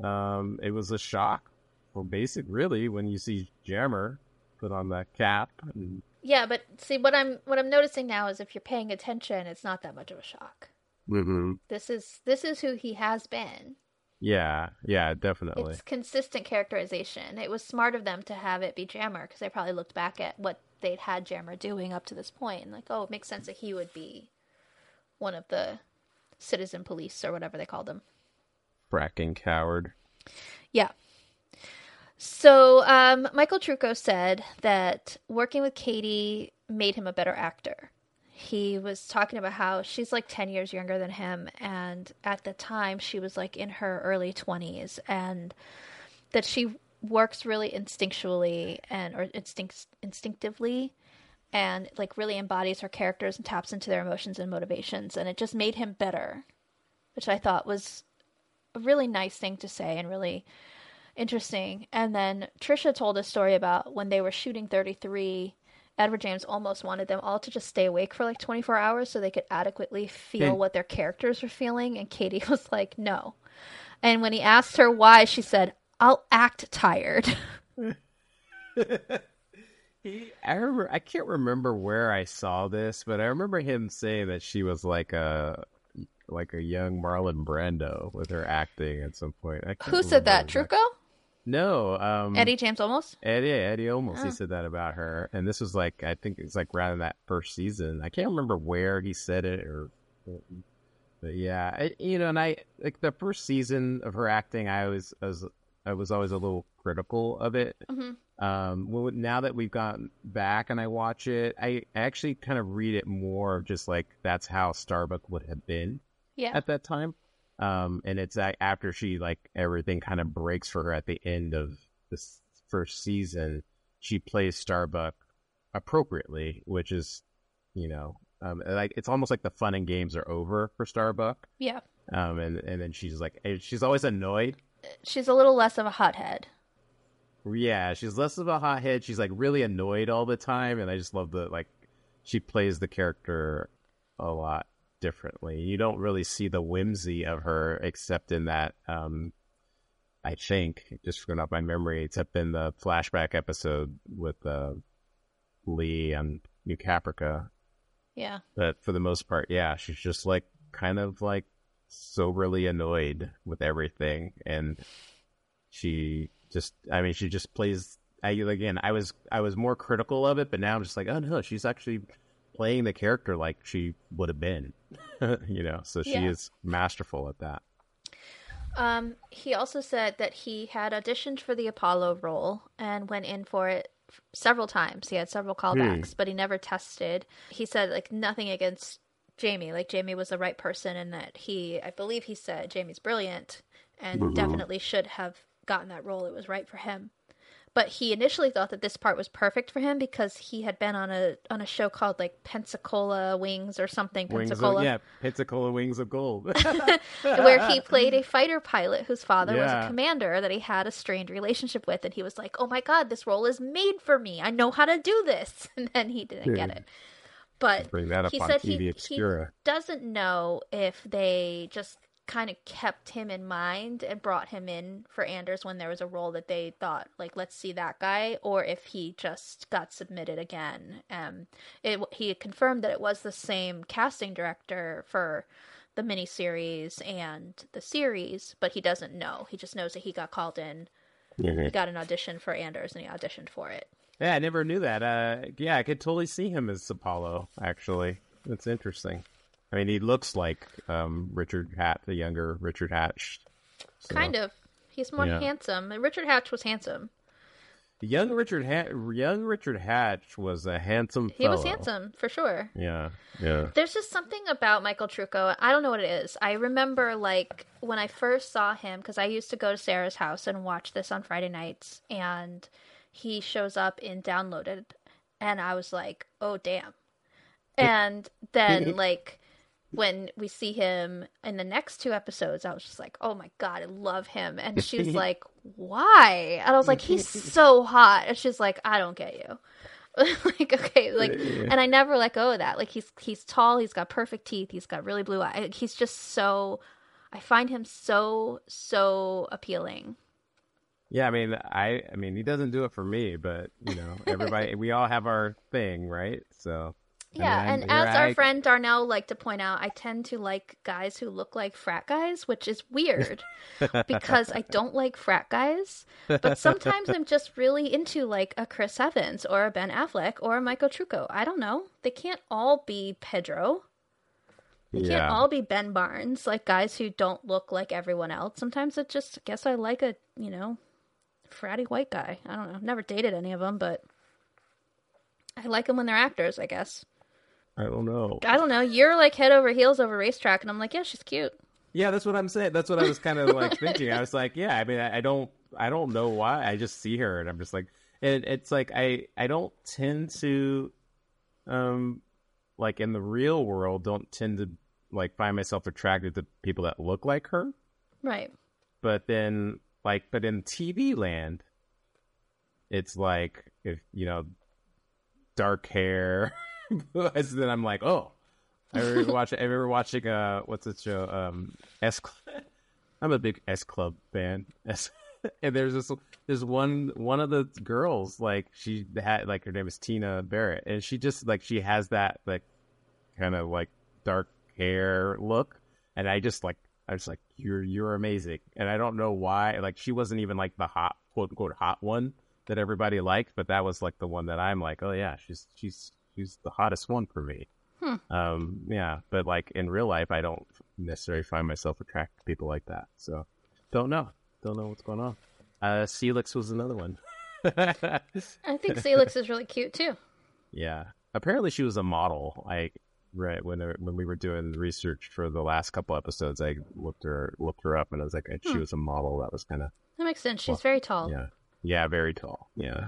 Um, it was a shock for basic, really, when you see Jammer put on that cap. And... Yeah, but see what I'm what I'm noticing now is if you're paying attention, it's not that much of a shock. Mm-hmm. This is this is who he has been. Yeah, yeah, definitely. It's consistent characterization. It was smart of them to have it be Jammer because they probably looked back at what they'd had Jammer doing up to this point and like, oh, it makes sense that he would be one of the citizen police or whatever they called them. Fracking coward. Yeah. So um, Michael Trucco said that working with Katie made him a better actor. He was talking about how she's like ten years younger than him. And at the time she was like in her early twenties and that she works really instinctually and or instinct instinctively and like really embodies her characters and taps into their emotions and motivations, and it just made him better, which I thought was a really nice thing to say and really interesting. And then Trisha told a story about when they were shooting thirty-three, Edward James almost wanted them all to just stay awake for like twenty-four hours so they could adequately feel and- what their characters were feeling, and Katie was like, no. And when he asked her why, she said, I'll act tired. he, I remember, I can't remember where I saw this, but I remember him saying that she was like a like a young Marlon Brando with her acting at some point. Who said that? Trucco? No, um, Eddie James Olmos. Eddie, Eddie Olmos. Oh. He said that about her, and this was like I think it's like around that first season. I can't remember where he said it or. or but yeah, I, you know, and I like the first season of her acting. I was, I was. I was always a little critical of it. Mm-hmm. Um, well, now that we've gone back and I watch it, I actually kind of read it more of just like that's how Starbuck would have been yeah. at that time. Um, and it's after she like everything kind of breaks for her at the end of this first season, she plays Starbuck appropriately, which is, you know, um, like it's almost like the fun and games are over for Starbuck. Yeah. Um, and and then she's like she's always annoyed. She's a little less of a hothead. Yeah, she's less of a hothead. She's like really annoyed all the time, and I just love the like she plays the character a lot differently. You don't really see the whimsy of her except in that um I think, just going off my memory, except in the flashback episode with uh Lee and New Caprica. Yeah. But for the most part, yeah, she's just like kind of like soberly annoyed with everything, and she just I mean she just plays I again I was I was more critical of it, but now I'm just like, oh no, she's actually playing the character like she would have been. You know, so she yeah. is masterful at that. Um he also said that he had auditioned for the Apollo role and went in for it several times. He had several callbacks, hmm. but he never tested. He said like nothing against Jamie, like Jamie was the right person, and that he, I believe he said Jamie's brilliant and mm-hmm. definitely should have gotten that role. It was right for him. But he initially thought that this part was perfect for him because he had been on a on a show called like Pensacola Wings or something. Wings Pensacola, of, yeah, Pensacola Wings of Gold, where he played a fighter pilot whose father yeah. was a commander that he had a strained relationship with, and he was like, "Oh my God, this role is made for me. I know how to do this." And then he didn't Dude. get it. But bring that up he on said T V he, Obscura. he doesn't know if they just kind of kept him in mind and brought him in for Anders when there was a role that they thought, like, let's see that guy, or if he just got submitted again. Um, it, he confirmed that it was the same casting director for the miniseries and the series, but he doesn't know. He just knows that he got called in, mm-hmm. he got an audition for Anders, and he auditioned for it. Yeah, I never knew that. Uh, yeah, I could totally see him as Apollo, actually. That's interesting. I mean, he looks like um, Richard Hatch, the younger Richard Hatch. So, kind of. He's more yeah. handsome. Richard Hatch was handsome. The young Richard Hatch, young Richard Hatch was a handsome fellow. He was handsome, for sure. Yeah, yeah. There's just something about Michael Trucco. I don't know what it is. I remember, like, when I first saw him, because I used to go to Sarah's house and watch this on Friday nights, and he shows up in Downloaded, and I was like, oh, damn. And then, like... when we see him in the next two episodes, I was just like, oh my God, I love him. And she was like, why? And I was like, he's so hot. And she's like, I don't get you. Like, okay, like, and I never let go of that. Like, he's he's tall, he's got perfect teeth, he's got really blue eyes. He's just so, I find him so, so appealing. Yeah, I mean, I, I mean, he doesn't do it for me, but, you know, everybody, we all have our thing, right? So... Yeah, and, and as our I... friend Darnell liked to point out, I tend to like guys who look like frat guys, which is weird because I don't like frat guys. But sometimes I'm just really into like a Chris Evans or a Ben Affleck or a Michael Trucco. I don't know. They can't all be Pedro. They yeah. can't all be Ben Barnes, like guys who don't look like everyone else. Sometimes I just guess I like a, you know, fratty white guy. I don't know. Never dated any of them, but I like them when they're actors, I guess. I don't know. I don't know. You're like head over heels over Racetrack, and I'm like, yeah, she's cute. Yeah, that's what I'm saying. That's what I was kind of like thinking. I was like, yeah, I mean, I don't, I don't know why. I just see her, and I'm just like, and it's like I, I don't tend to, um, like in the real world, don't tend to like find myself attracted to people that look like her. Right. But then, like, but in T V land, it's like if you know, dark hair. And then I'm like, oh, I remember watching. I remember watching. Uh, what's the show? Um, S. Club. I'm a big S Club fan. S- and there's this. There's one. One of the girls, like she had, like her name is Tina Barrett, and she just like she has that like kind of like dark hair look, and I just like I was like, you're you're amazing, and I don't know why. Like she wasn't even like the hot quote unquote hot one that everybody liked, but that was like the one that I'm like, oh yeah, she's she's. She's the hottest one for me. Hmm. Um, yeah, but like in real life, I don't necessarily find myself attracted to people like that. So don't know. Don't know what's going on. Uh, Celix was another one. I think Celix is really cute too. Yeah. Apparently she was a model. I right when when we were doing research for the last couple episodes, I looked her looked her up and I was like, hmm. she was a model. That was kind of... That makes sense. She's well, very tall. Yeah. Yeah, very tall. Yeah.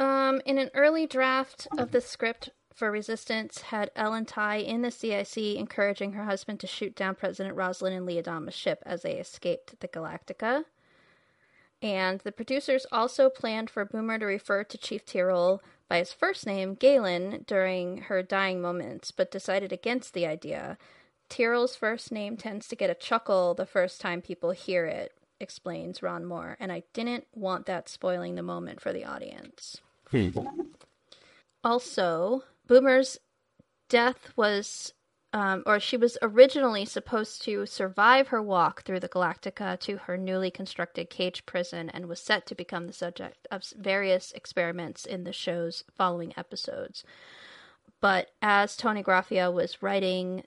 Um, in an early draft of the script for Resistance had Ellen Ty in the C I C encouraging her husband to shoot down President Roslin and Lee Adama's ship as they escaped the Galactica. And the producers also planned for Boomer to refer to Chief Tyrol by his first name, Galen, during her dying moments, but decided against the idea. Tyrol's first name tends to get a chuckle the first time people hear it, explains Ron Moore, and I didn't want that spoiling the moment for the audience. Hmm. Also, Boomer's death was, um, or she was originally supposed to survive her walk through the Galactica to her newly constructed cage prison and was set to become the subject of various experiments in the show's following episodes. But as Tony Graffia was writing,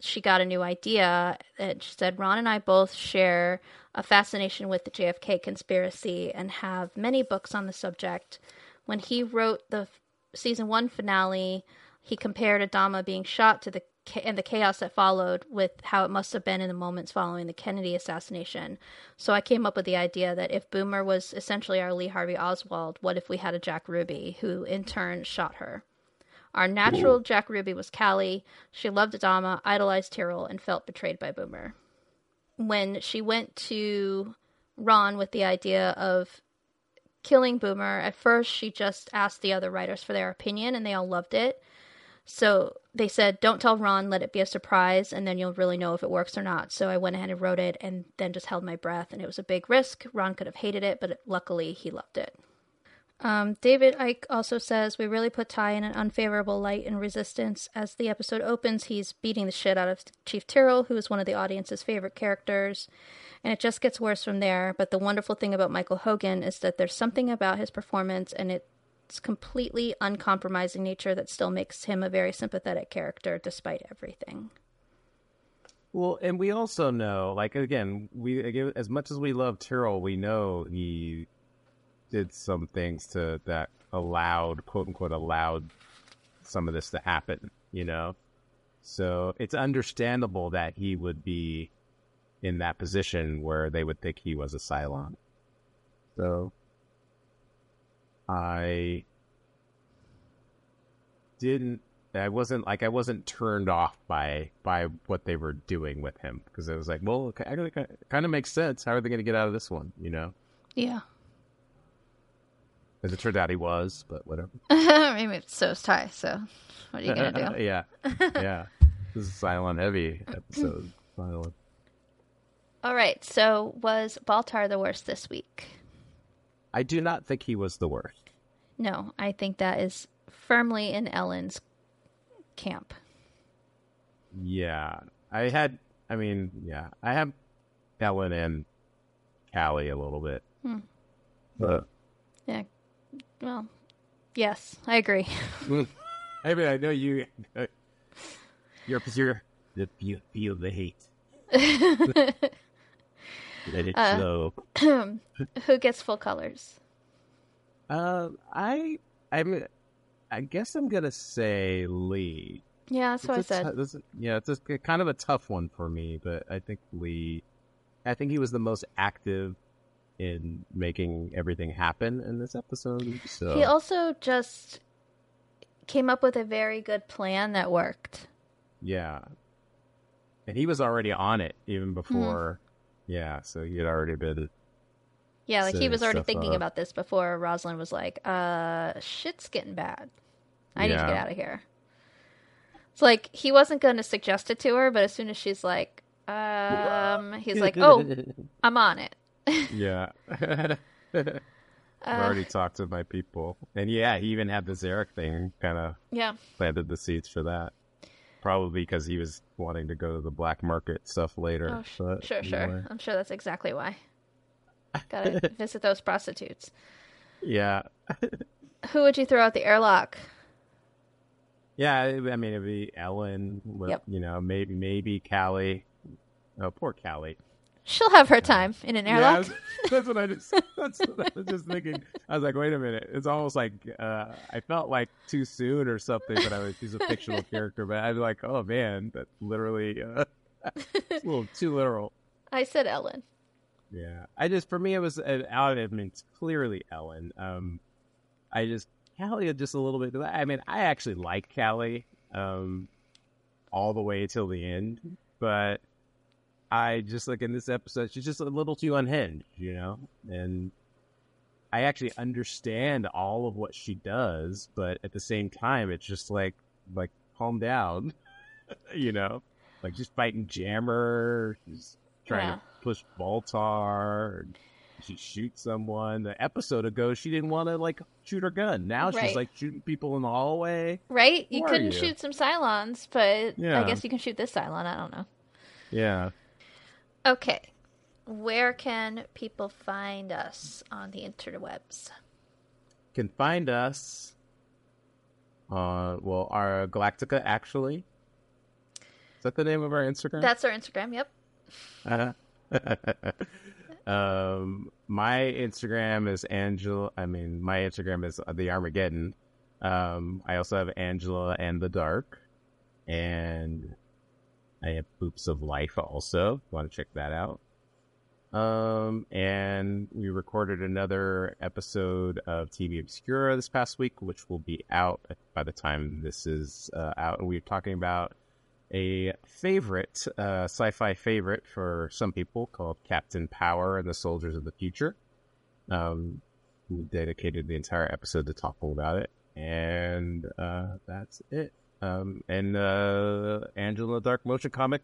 she got a new idea. And she said, Ron and I both share a fascination with the J F K conspiracy and have many books on the subject. When he wrote the season one finale, he compared Adama being shot to the and the chaos that followed with how it must have been in the moments following the Kennedy assassination. So I came up with the idea that if Boomer was essentially our Lee Harvey Oswald, what if we had a Jack Ruby who in turn shot her? Our natural Ooh. Jack Ruby was Callie. She loved Adama, idolized Tyrell, and felt betrayed by Boomer. When she went to Ron with the idea of killing Boomer, at first she just asked the other writers for their opinion, and they all loved it. So they said, don't tell Ron, let it be a surprise, and then you'll really know if it works or not. So I went ahead and wrote it, and then just held my breath, and it was a big risk. Ron could have hated it, but luckily he loved it. Um, David Icke also says, we really put Ty in an unfavorable light in Resistance. As the episode opens, he's beating the shit out of Chief Tyrell, who is one of the audience's favorite characters, and it just gets worse from there. But the wonderful thing about Michael Hogan is that there's something about his performance and its completely uncompromising nature that still makes him a very sympathetic character despite everything. Well, and we also know, like, again, we as much as we love Tyrell, we know he did some things to that allowed, quote unquote, allowed some of this to happen, you know? So it's understandable that he would be in that position where they would think he was a Cylon. So I didn't, I wasn't like, I wasn't turned off by, by what they were doing with him. Cause it was like, well, it kind of makes sense. How are they going to get out of this one? You know? Yeah. As it turned out, he was, but whatever. I mean, so is Ty, so what are you going to do? yeah. Yeah. This is a Cylon Heavy episode. Cylon. All right. So was Baltar the worst this week? I do not think he was the worst. No, I think that is firmly in Ellen's camp. Yeah. I had, I mean, yeah. I have Ellen and Callie a little bit. Hmm. But. Yeah. Well, yes, I agree. I mean, I know you. Uh, you're, you're the you feel the hate. Let it uh, flow. Who gets full colors? Uh, I, I mean, I guess I'm gonna say Lee. Yeah, that's it's what I said. T- this is, yeah, it's a, kind of a tough one for me, but I think Lee. I think he was the most active in making everything happen in this episode. So. He also just came up with a very good plan that worked. Yeah. And he was already on it even before. Mm-hmm. Yeah. So he had already been. Yeah. Like he was already thinking up. about this before Roslin was like, uh, shit's getting bad. I yeah. need to get out of here. It's like, he wasn't going to suggest it to her, but as soon as she's like, um, he's like, oh, I'm on it. Yeah. I've uh, already talked to my people. And yeah, he even had the Zarek thing kind of yeah. planted the seeds for that. Probably because he was wanting to go to the black market stuff later. Oh, sh- but, sure, sure. Anyway. I'm sure that's exactly why. Gotta visit those prostitutes. Yeah. Who would you throw out the airlock? Yeah, I mean, it'd be Ellen. With, yep. You know, maybe, maybe Callie. Oh, poor Callie. She'll have her time in an airlock. Yeah, was, that's what I just. That's what I was just thinking. I was like, wait a minute. It's almost like uh, I felt like too soon or something. But I was she's a fictional character. But I was like, oh man, that's literally uh, it's a little too literal. I said Ellen. Yeah, I just for me it was an out. I mean, it's clearly Ellen. Um, I just Callie just a little bit. I mean, I actually like Callie um, all the way till the end, but. I just like in this episode, she's just a little too unhinged, you know, and I actually understand all of what she does. But at the same time, it's just like, like, calm down, you know, like she's fighting Jammer. She's trying yeah. to push Baltar. She shoots someone. The episode ago, she didn't want to like shoot her gun. Now right. she's like shooting people in the hallway. Right. Who you couldn't you? shoot some Cylons, but yeah. I guess you can shoot this Cylon. I don't know. Yeah. Okay, where can people find us on the interwebs? Can find us on, uh, well, our Galactica, actually. Is that the name of our Instagram? That's our Instagram, yep. Uh-huh. um, my Instagram is Angela, I mean, my Instagram is The Armageddon. Um, I also have Angela and The Dark, and I have Poops of Life also. Want to check that out. Um, and we recorded another episode of T V Obscura this past week, which will be out by the time this is uh, out. And we were talking about a favorite, uh, sci-fi favorite for some people called Captain Power and the Soldiers of the Future. Um, we dedicated the entire episode to talking about it. And uh, that's it. Um, and uh, Angela Dark Motion comic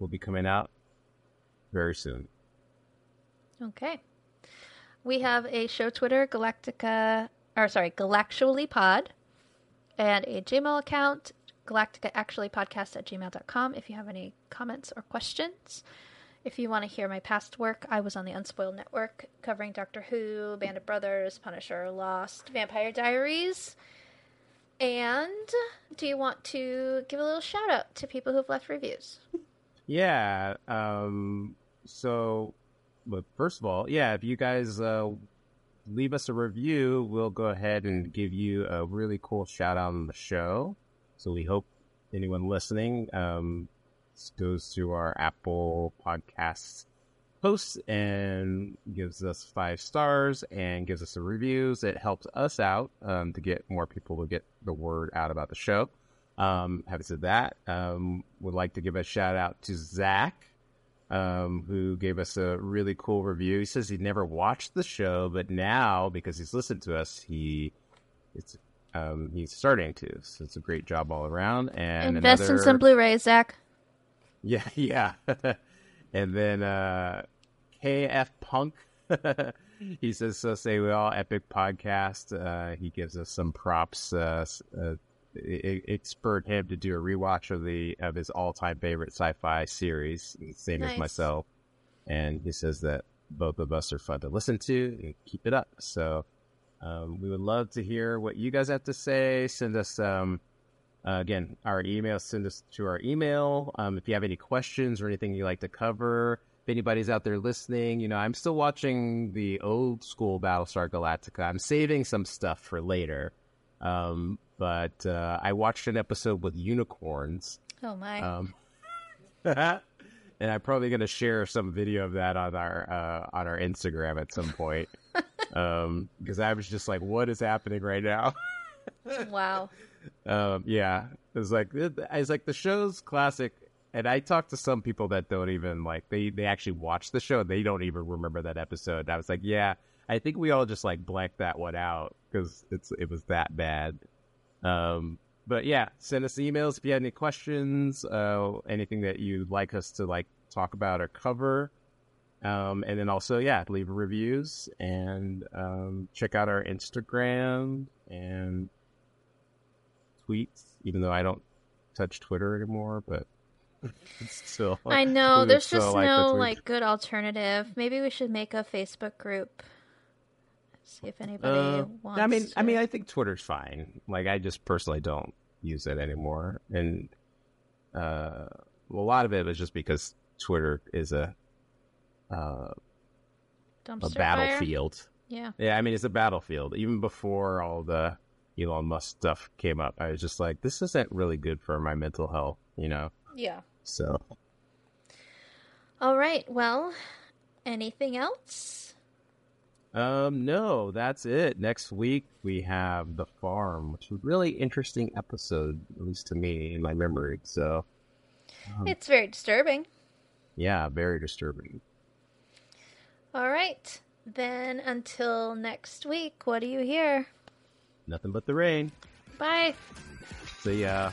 will be coming out very soon. Okay. We have a show Twitter, Galactica, or sorry, Galactually Pod, and a Gmail account, galactica actually podcast at gmail dot com, if you have any comments or questions. If you want to hear my past work, I was on the Unspoiled Network covering Doctor Who, Band of Brothers, Punisher, Lost, Vampire Diaries. And do you want to give a little shout out to people who've left reviews? Yeah. Um, so, but first of all, yeah, if you guys uh, leave us a review, we'll go ahead and give you a really cool shout out on the show. So we hope anyone listening um, goes to our Apple Podcasts posts and gives us five stars and gives us the reviews. It helps us out um, to get more people to get the word out about the show. Um, having said that, um, would like to give a shout out to Zach, um, who gave us a really cool review. He says he never watched the show, but now because he's listened to us, he it's um, he's starting to. So it's a great job all around. And invest another... in some Blu-rays, Zach. Yeah, yeah. And then uh, K F Punk, he says, so say we all, epic podcast. Uh, he gives us some props. Uh, uh, it, it spurred him to do a rewatch of the of his all-time favorite sci-fi series, same nice. as myself. And he says that both of us are fun to listen to and keep it up. So um, we would love to hear what you guys have to say. Send us um Uh, again, our email, send us to our email. Um, if you have any questions or anything you'd like to cover, if anybody's out there listening, you know, I'm still watching the old school Battlestar Galactica. I'm saving some stuff for later. Um, but uh, I watched an episode with unicorns. Oh, my. Um, and I'm probably going to share some video of that on our uh, on our Instagram at some point. um, because I was just like, what is happening right now? Wow. Um, yeah, it was like it, it's like the show's classic, and I talked to some people that don't even like they, they actually watch the show and they don't even remember that episode. And I was like, yeah, I think we all just like blanked that one out because it's it was that bad. Um, but yeah, send us emails if you have any questions, uh, anything that you'd like us to like talk about or cover, um, and then also yeah, leave reviews and um, check out our Instagram and. Tweets, even though I don't touch Twitter anymore, but it's still. I know there's just like no the like good alternative. Maybe we should make a Facebook group. See if anybody uh, wants. I mean, to... I mean, I think Twitter's fine. Like, I just personally don't use it anymore, and uh, a lot of it was just because Twitter is a uh, a battlefield. Fire? Yeah, yeah. I mean, it's a battlefield. Even before all the Elon Musk stuff came up, I was just like, this isn't really good for my mental health, you know? Yeah. So. All right. Well, anything else? Um, no, that's it. Next week, we have The Farm, which is a really interesting episode, at least to me, in my memory. So. Um, it's very disturbing. Yeah, very disturbing. All right. Then until next week, what do you hear? Nothing but the rain. Bye. See ya.